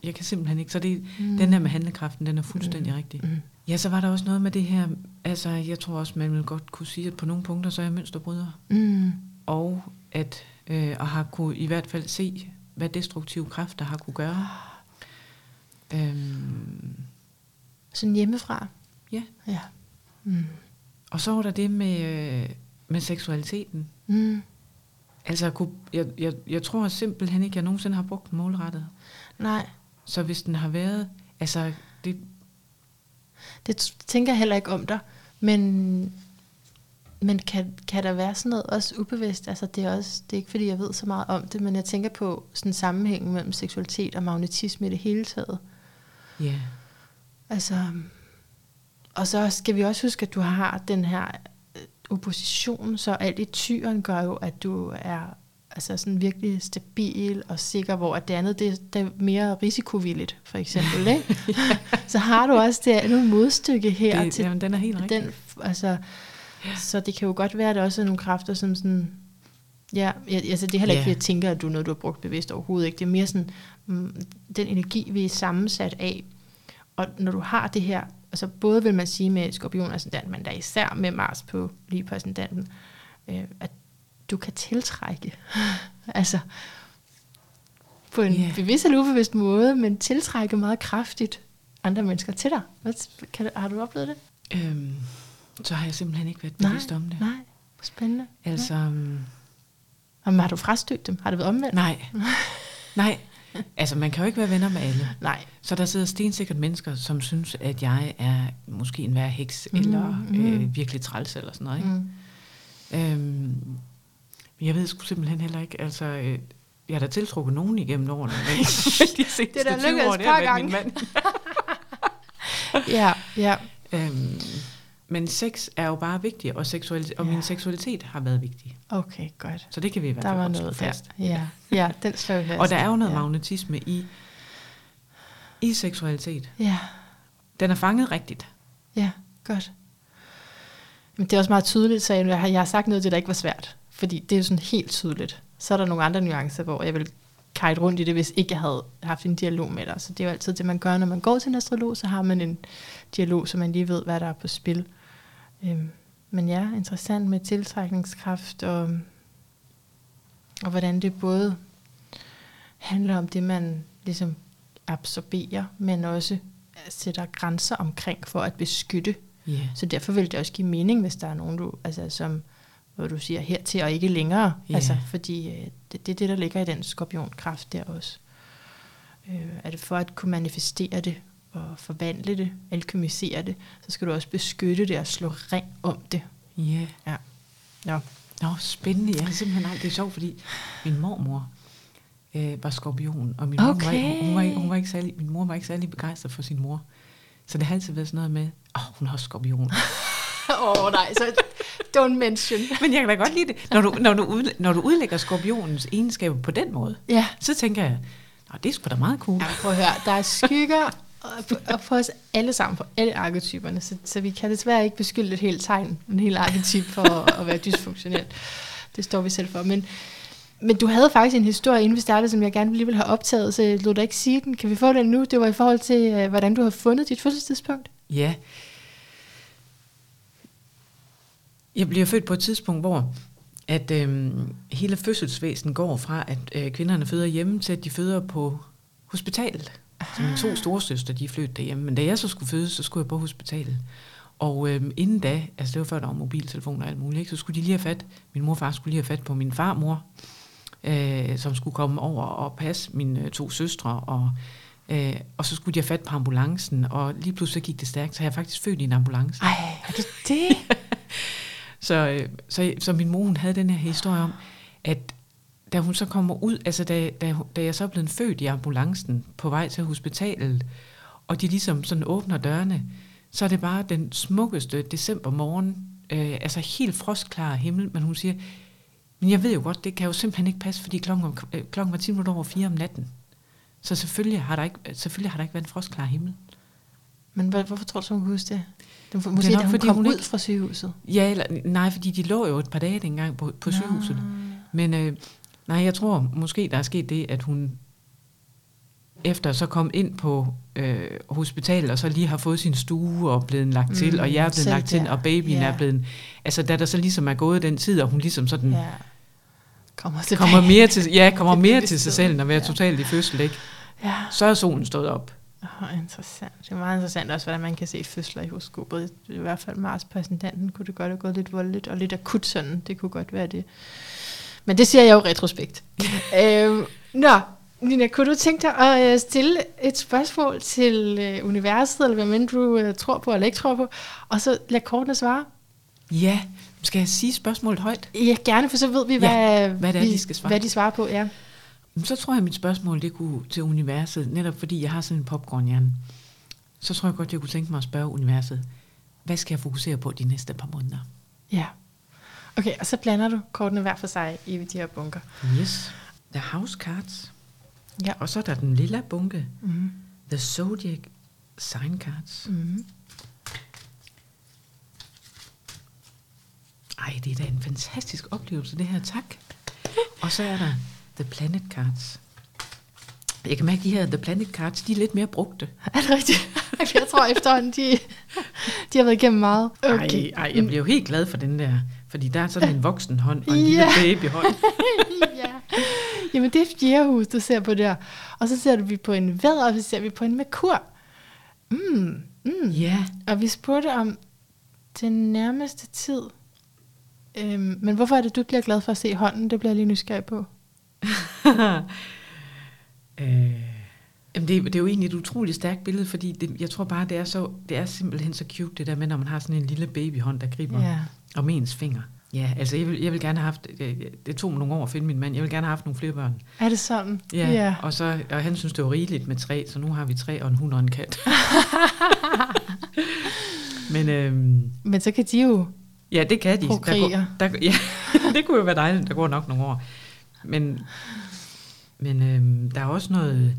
Jeg kan simpelthen ikke, så det, den her med handlekraften, den er fuldstændig rigtig. Mm. Ja, så var der også noget med det her, altså jeg tror også, man vil godt kunne sige, at på nogle punkter, så er jeg mønsterbryder. Mm. Og at har kunne i hvert fald se, hvad destruktive kræfter har kunne gøre. Sådan hjemmefra? Ja. Mm. Og så var der det med seksualiteten. Mm. Altså, jeg tror simpelthen ikke, jeg nogensinde har brugt den målrettet. Nej. Så hvis den har været... Altså, det tænker jeg heller ikke om dig. Men kan der være sådan noget også ubevidst? Altså, det er ikke, fordi jeg ved så meget om det, men jeg tænker på sådan sammenhængen mellem seksualitet og magnetisme i det hele taget. Ja. Yeah. Altså... Og så skal vi også huske, at du har den her opposition, så alt i tyren gør jo, at du er altså sådan virkelig stabil og sikker, hvor at det andet det er mere risikovilligt, for eksempel. Ikke? Så har du også det andet modstykke her. Det, til jamen, den er helt rigtig. Altså, ja. Så det kan jo godt være, at der også er nogle kræfter, som sådan Ja, altså det er heller ikke, jeg tænker, at du er noget, du har brugt bevidst overhovedet. Ikke? Det er mere sådan, den energi, vi er sammensat af. Og når du har det her, altså både vil man sige med skorpionascendanten, men der især med Mars på lige på ascendanten, at du kan tiltrække, altså på en bevidst eller ubevidst måde, men tiltrække meget kraftigt andre mennesker til dig. Har du oplevet det? Så har jeg simpelthen ikke været bevidst om det. Nej, spændende. Altså... Jamen, har du frastødt dem? Har det været omvendt? Nej. Altså, man kan jo ikke være venner med alle. Nej. Så der sidder stensikkert mennesker, som synes, at jeg er måske en værre heks, eller virkelig træls, eller sådan noget, ikke? Men jeg ved sgu simpelthen heller ikke, altså... jeg har da tiltrukket nogen igennem årene, men det er da lykkedes par gange. Ja. Men sex er jo bare vigtigt, og min seksualitet har været vigtig. Okay, godt. Så det kan vi i hvert fald også fast. Ja, den slår fast. Og der er jo noget magnetisme i seksualitet. Ja. Den er fanget rigtigt. Ja, godt. Men det er også meget tydeligt, så jeg har sagt noget til, der ikke var svært. Fordi det er sådan helt tydeligt. Så er der nogle andre nuancer, hvor jeg ville kajte rundt i det, hvis ikke jeg havde haft en dialog med dig. Så det er jo altid det, man gør, når man går til en astrolog, så har man en dialog, så man lige ved, hvad der er på spil. Men ja, interessant med tiltrækningskraft, og hvordan det både handler om det, man ligesom absorberer, men også sætter grænser omkring for at beskytte. Yeah. Så derfor vil det også give mening, hvis der er nogen, hvor du siger hertil og ikke længere. Yeah. Altså, fordi det er det, der ligger i den skorpionkraft der også. Er det for at kunne manifestere det, og forvandle det, alkymisere det, så skal du også beskytte det og slå ring om det. Yeah. Ja. Nå, spændende. Jeg er simpelthen det er sjovt, fordi min mormor var skorpion, og min mor var ikke særlig begejstret for sin mor. Så det har altid været sådan noget med, hun har skorpion. Nej, så... Don't mention. Men jeg kan da godt lide det. Når du udlægger skorpionens egenskaber på den måde, så tænker jeg, det er sgu da meget cool. Ja, prøv at høre, der er skygger og for os alle sammen, for alle arketyperne, så vi kan desværre ikke beskylde et helt tegn, en hel arketyp for at være dysfunktionel. Det står vi selv for. Men du havde faktisk en historie, inden vi startede, som jeg gerne ville have optaget, så lod dig ikke sige den. Kan vi få den nu? Det var i forhold til, hvordan du har fundet dit fødselstidspunkt. Ja. Jeg bliver født på et tidspunkt, hvor at hele fødselsvæsenet går fra, at kvinderne føder hjemme, til at de føder på hospitalet. Så mine to storesøster, de flyttede derhjemme. Men da jeg så skulle føde, så skulle jeg på hospitalet. Og inden da, altså det var før der var mobiltelefoner og alt muligt, ikke? Så skulle de lige have fat, min morfar skulle lige have fat på min farmor, som skulle komme over og passe mine to søstre. Og så skulle de have fat på ambulancen, og lige pludselig gik det stærkt, så jeg faktisk født i en ambulance. Ej, er det det? Så min mor, hun havde den her historie om, at da hun så kommer ud, altså da jeg så er blevet født i ambulancen på vej til hospitalet, og de ligesom sådan åbner dørene, så er det bare den smukkeste decembermorgen, altså helt frostklar himmel, men hun siger, men jeg ved jo godt, det kan jo simpelthen ikke passe, fordi klokken var 3:50 om natten. Så selvfølgelig har der ikke været en frostklar himmel. Men hvorfor tror du, hun kunne huske det? Måske det er nok, fordi hun kom ud fra sygehuset. Ja, nej, fordi de lå jo et par dage dengang på sygehuset. Men jeg tror måske, der er sket det, at hun efter så kom ind på hospitalet, og så lige har fået sin stue og blevet lagt til, og jeg er blevet lagt til, og babyen er blevet... Altså, da der så ligesom er gået den tid, og hun ligesom sådan... Ja. Kommer mere til sig selv, når vi er totalt i fødsel, ikke? Ja. Så er solen stået op. Interessant. Det er meget interessant også, hvordan man kan se fødsler i horoskopet. I hvert fald Mars på ascendanten kunne det godt have gået lidt voldeligt og lidt akut sådan. Det kunne godt være det. Men det siger jeg jo retrospekt. Nina, kunne du tænke dig at stille et spørgsmål til universet, eller hvad end du tror på eller ikke tror på, og så lad kortene svare? Ja. Skal jeg sige spørgsmålet højt? Ja, gerne, for så ved vi, hvad de svarer på. Ja. Så tror jeg, at mit spørgsmål det kunne til universet, netop fordi jeg har sådan en popcornhjerne. Så tror jeg godt, jeg kunne tænke mig at spørge universet, hvad skal jeg fokusere på de næste par måneder? Ja. Okay, og så blander du kortene hver for sig i de her bunker. Yes. The house cards. Ja. Og så er der den lilla bunke. Mm-hmm. The zodiac sign cards. Mm-hmm. Ej, det er da en fantastisk oplevelse, det her. Tak. Og så er der The Planet Cards. Jeg kan mærke, at de her The Planet Cards, de er lidt mere brugte. Er det rigtigt? Jeg tror efterhånden, de har været igennem meget. Okay. Ej, jeg bliver jo helt glad for den der, fordi der er sådan en voksen hånd og en lille babyhånd. Ja. Jamen, det er fjerhus, du ser på der. Og så ser vi på en vædder, og så ser vi på en merkur. Yeah. Og vi spurgte om den nærmeste tid. Men hvorfor er det, du bliver glad for at se hånden? Det bliver jeg lige nysgerrig på. Det er jo egentlig et utroligt stærkt billede, fordi jeg tror bare, det er simpelthen så cute, det der med, når man har sådan en lille babyhånd, der griber om ens finger. Ja, altså jeg vil gerne have haft, det tog mig nogle år at finde min mand, jeg vil gerne have haft nogle flere børn. Er det sådan? Ja, yeah. og han synes, det var rigeligt med 3, så nu har vi 3 og en hund og en kat. Men så kan de jo... Ja, det kan de. Der, det kunne jo være dejligt, der går nok nogle år. Men der er også noget...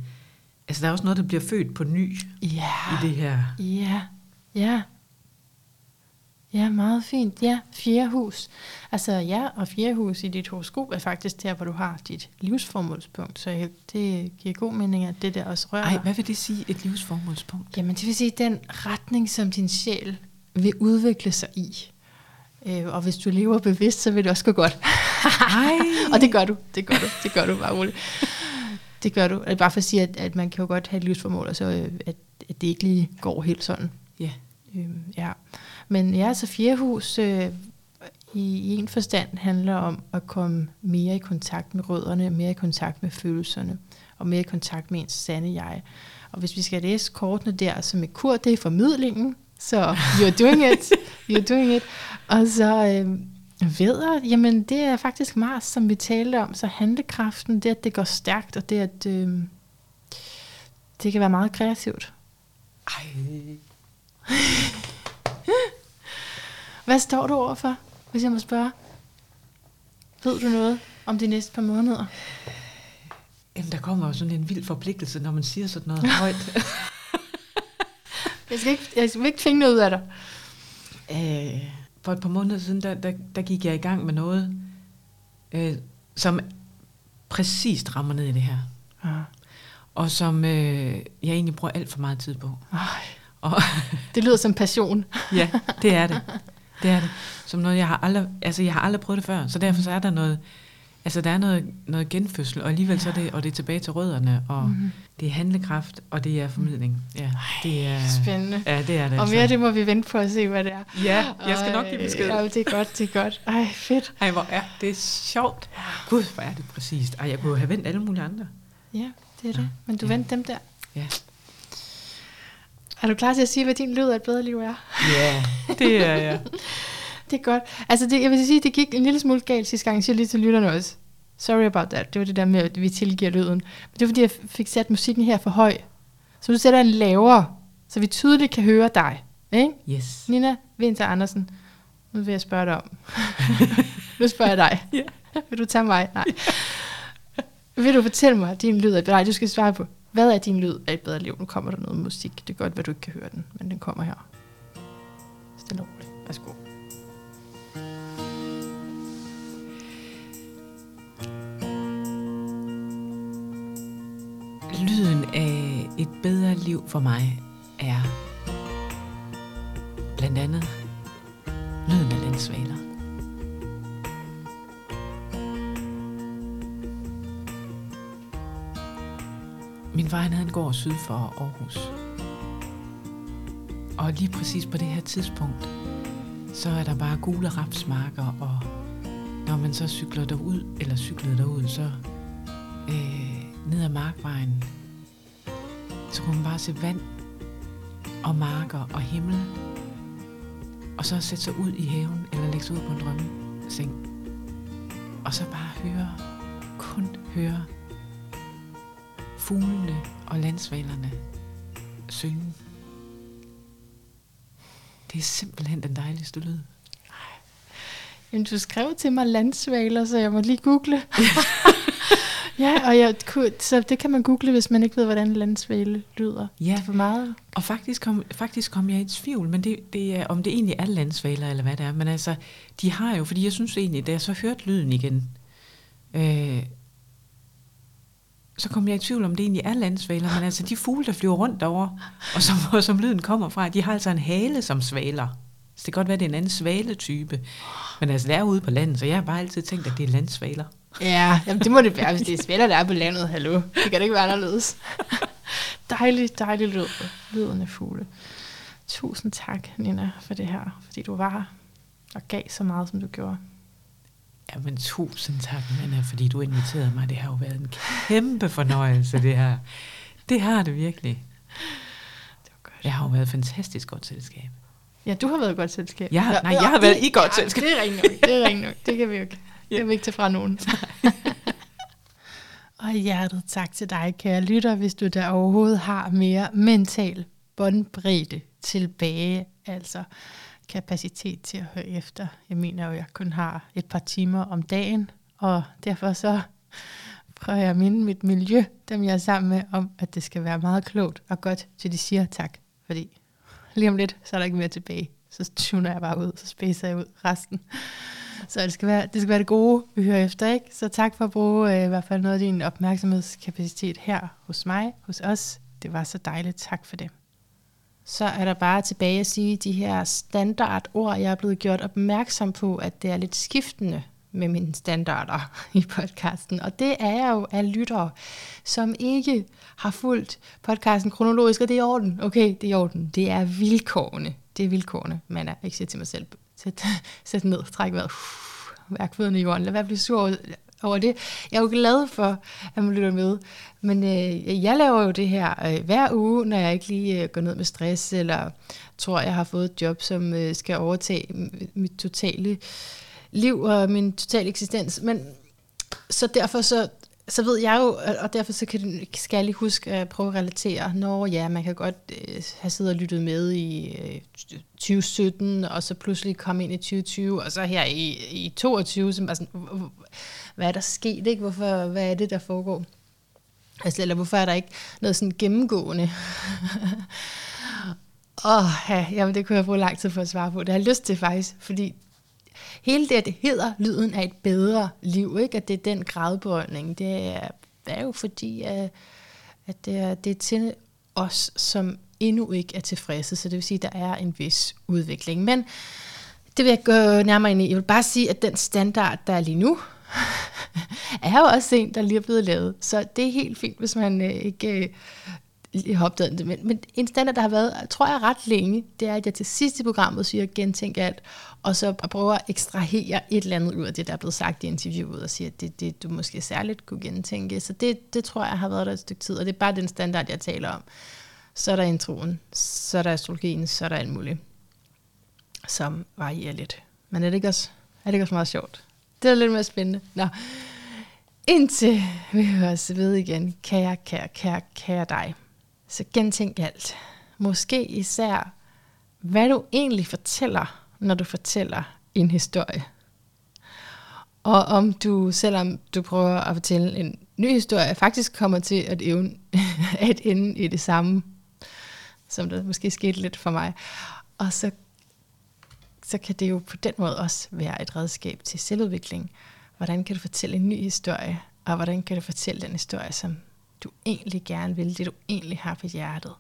Altså, der er også noget, der bliver født på ny i det her. Ja, meget fint. Ja, fjerde hus. Altså, og fjerde hus i dit horoskop er faktisk der, hvor du har dit livsformålspunkt. Så det giver god mening, at det der også rører. Ej, hvad vil det sige, et livsformålspunkt? Jamen, det vil sige den retning, som din sjæl vil udvikle sig i. Og hvis du lever bevidst, så vil det også gå godt. Og det gør du bare roligt. Det gør du. Bare for at sige, at man kan jo godt have et livsformål, og så at det ikke lige går helt sådan. Yeah. Men så fjerde hus i en forstand handler om at komme mere i kontakt med rødderne, mere i kontakt med følelserne, og mere i kontakt med ens sande jeg. Og hvis vi skal læse kortene der, så med kur, det er formidlingen, så you're doing it. Og så... vædder, jamen det er faktisk Mars, som vi talte om, så handlekraften, det at det går stærkt, og det at det kan være meget kreativt. Ej. Hvad står du overfor, hvis jeg må spørge? Ved du noget om de næste par måneder? Jamen der kommer jo sådan en vild forpligtelse, når man siger sådan noget højt. Jeg skal ikke tvinge noget ud af dig. For et par måneder siden, der gik jeg i gang med noget, som præcist rammer ned i det her. Ja. Og som jeg egentlig bruger alt for meget tid på. Det lyder som passion. Ja, det er det. Det er det. Som noget, jeg har aldrig prøvet det før, så derfor så er der noget, altså der er noget genfødsel, og alligevel så er det, og det er tilbage til rødderne, og det er handlekraft, og det er formidling. Ja, det er spændende. Ja, det er det. Og altså. Mere det må vi vente på at se, hvad det er. Ja, jeg skal nok give besked. Ja, det er godt. Ej, fedt. Ej, hvor er det sjovt. Gud, hvor er det præcist. Ej, jeg kunne have vendt alle mulige andre. Ja, det er det. Men du vendte dem der. Ja. Er du klar til at sige, hvad din lyd af et bedre liv er? Ja, det er jeg. Det er godt. Altså, jeg vil sige, det gik en lille smule galt sidste gang. Jeg siger lige til lytterne også. Sorry about that. Det var det der med, at vi tilgiver lyden. Men det var, fordi jeg fik sat musikken her for høj. Så du sætter en lavere, så vi tydeligt kan høre dig. Ikke? Yes. Nina Winter Andersen. Nu vil jeg spørge dig om. Nu spørger jeg dig. Yeah. Vil du tage mig? Nej. Yeah. Vil du fortælle mig, din lyd er et bedre liv? Nej, du skal svare på, hvad er din lyd af et bedre liv? Nu kommer der noget musik. Det er godt, hvad du ikke kan høre den, men den kommer her. Stille og roligt. Værsgo. Lyden af et bedre liv for mig er blandt andet lyden af landsvaler. Min far han går syd for Aarhus. Og lige præcis på det her tidspunkt, så er der bare gule rapsmarker, og når man så cyklede derud, så ned ad markvejen, så kunne man bare se vand og marker og himmel, og så sætte sig ud i haven eller lægge sig ud på en drømmeseng og så bare høre fuglene og landsvalerne synge. Det er simpelthen den dejligste lyd. Jamen, du skrev til mig landsvaler, så jeg må lige google. Ja, og så det kan man google, hvis man ikke ved, hvordan landsvale lyder. Ja, for meget. Og faktisk kom jeg i tvivl, men det er, om det egentlig er landsvaler, eller hvad det er. Men altså, de har jo, fordi jeg synes egentlig, da jeg så hørte lyden igen, Så kom jeg i tvivl om det egentlig er landsvaler, men altså de fugle, der flyver rundt derovre, og som lyden kommer fra, de har altså en hale som svaler. Så det kan godt være, det er en anden svaletype. Men altså, det er ude på landet, så jeg har bare altid tænkt, at det er landsvaler. Ja, jamen, det må det være, hvis det er svaler, der er på landet. Hallo, det kan det ikke være anderledes. Dejlig lyd. Lydende fugle. Tusind tak, Nina, for det her, fordi du var her og gav så meget, som du gjorde. Jamen, tusind tak, Nina, fordi du inviterede mig. Det har jo været en kæmpe fornøjelse, det her. Det har det virkelig. Det var godt. Jeg har jo været fantastisk godt selskab. Ja, du har været godt selskab. Jeg har været i godt selskab. Det er rent nok, Det kan vi jo ikke. Det kan vi ikke tage fra nogen. Og hjertet tak til dig, kære lytter, hvis du der overhovedet har mere mental båndbredde tilbage, altså kapacitet til at høre efter. Jeg mener jo, at jeg kun har et par timer om dagen, og derfor så prøver jeg at minde mit miljø, dem jeg er sammen med, om, at det skal være meget klogt og godt, så de siger tak, fordi lige om lidt, så er der ikke mere tilbage. Så tuner jeg bare ud, så spacer jeg ud resten. Så det skal være det gode, vi hører efter, ikke? Så tak for at bruge i hvert fald noget af din opmærksomhedskapacitet her hos mig, hos os. Det var så dejligt. Tak for det. Så er der bare tilbage at sige de her standardord, jeg er blevet gjort opmærksom på, at det er lidt skiftende med mine standarder i podcasten. Og det er jeg jo af lyttere, som ikke har fulgt podcasten kronologisk, og det er i orden. Okay, det er i orden. Det er vilkårene. Det er vilkårene. Man er ikke siger til mig selv. Sæt ned, træk vejret. Værk fødderne i jorden. Lad være at blive sur over det. Jeg er jo glad for, at man lytter med. Men jeg laver jo det her hver uge, når jeg ikke lige går ned med stress, eller tror, jeg har fået et job, som skal overtage mit totale liv og min totale eksistens, men så derfor så ved jeg jo, og derfor så skal jeg lige huske at prøve at relatere, når ja, man kan godt have siddet og lyttet med i 2017, og så pludselig komme ind i 2020, og så her i 2022, som bare sådan, hvad er der sket, ikke? Hvorfor, hvad er det, der foregår? Altså, eller hvorfor er der ikke noget sådan gennemgående? Jamen det kunne jeg bruge lang tid for at svare på, det har jeg lyst til faktisk, fordi hele det, at det hedder lyden af et bedre liv, ikke? At det er den gradbøjning, det er jo fordi, at det er til os, som endnu ikke er tilfredse. Så det vil sige, at der er en vis udvikling. Men det vil jeg gå nærmere ind i. Jeg vil bare sige, at den standard, der er lige nu, er jo også en, der lige er blevet lavet. Så det er helt fint, hvis man ikke har opdaget det. Men en standard, der har været, tror jeg, ret længe, det er, at jeg til sidst i programmet siger, at gentænke alt, og så prøver at ekstrahere et eller andet ud af det, der er blevet sagt i interviewet, og siger, at det du måske særligt kunne gentænke. Så det tror jeg har været der et stykke tid, og det er bare den standard, jeg taler om. Så er der introen, så er der astrologien, så er der alt muligt, som varierer lidt. Men er det ikke også meget sjovt? Det er lidt mere spændende. Nå. Indtil vi høres ved igen, kære dig, så gentænk alt. Måske især, hvad du egentlig fortæller, når du fortæller en historie. Og om du, selvom du prøver at fortælle en ny historie, faktisk kommer til at ende i det samme, som der måske skete lidt for mig. Og så kan det jo på den måde også være et redskab til selvudvikling. Hvordan kan du fortælle en ny historie, og hvordan kan du fortælle den historie, som du egentlig gerne vil, det du egentlig har på hjertet?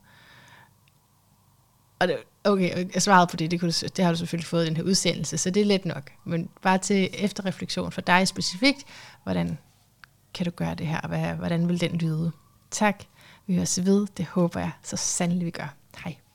Og jeg svarede på det, det har du selvfølgelig fået i den her udsendelse, så det er let nok. Men bare til efterreflektion for dig specifikt, hvordan kan du gøre det her, og hvordan vil den lyde? Tak, vi høres ved, det håber jeg så sandelig vi gør. Hej.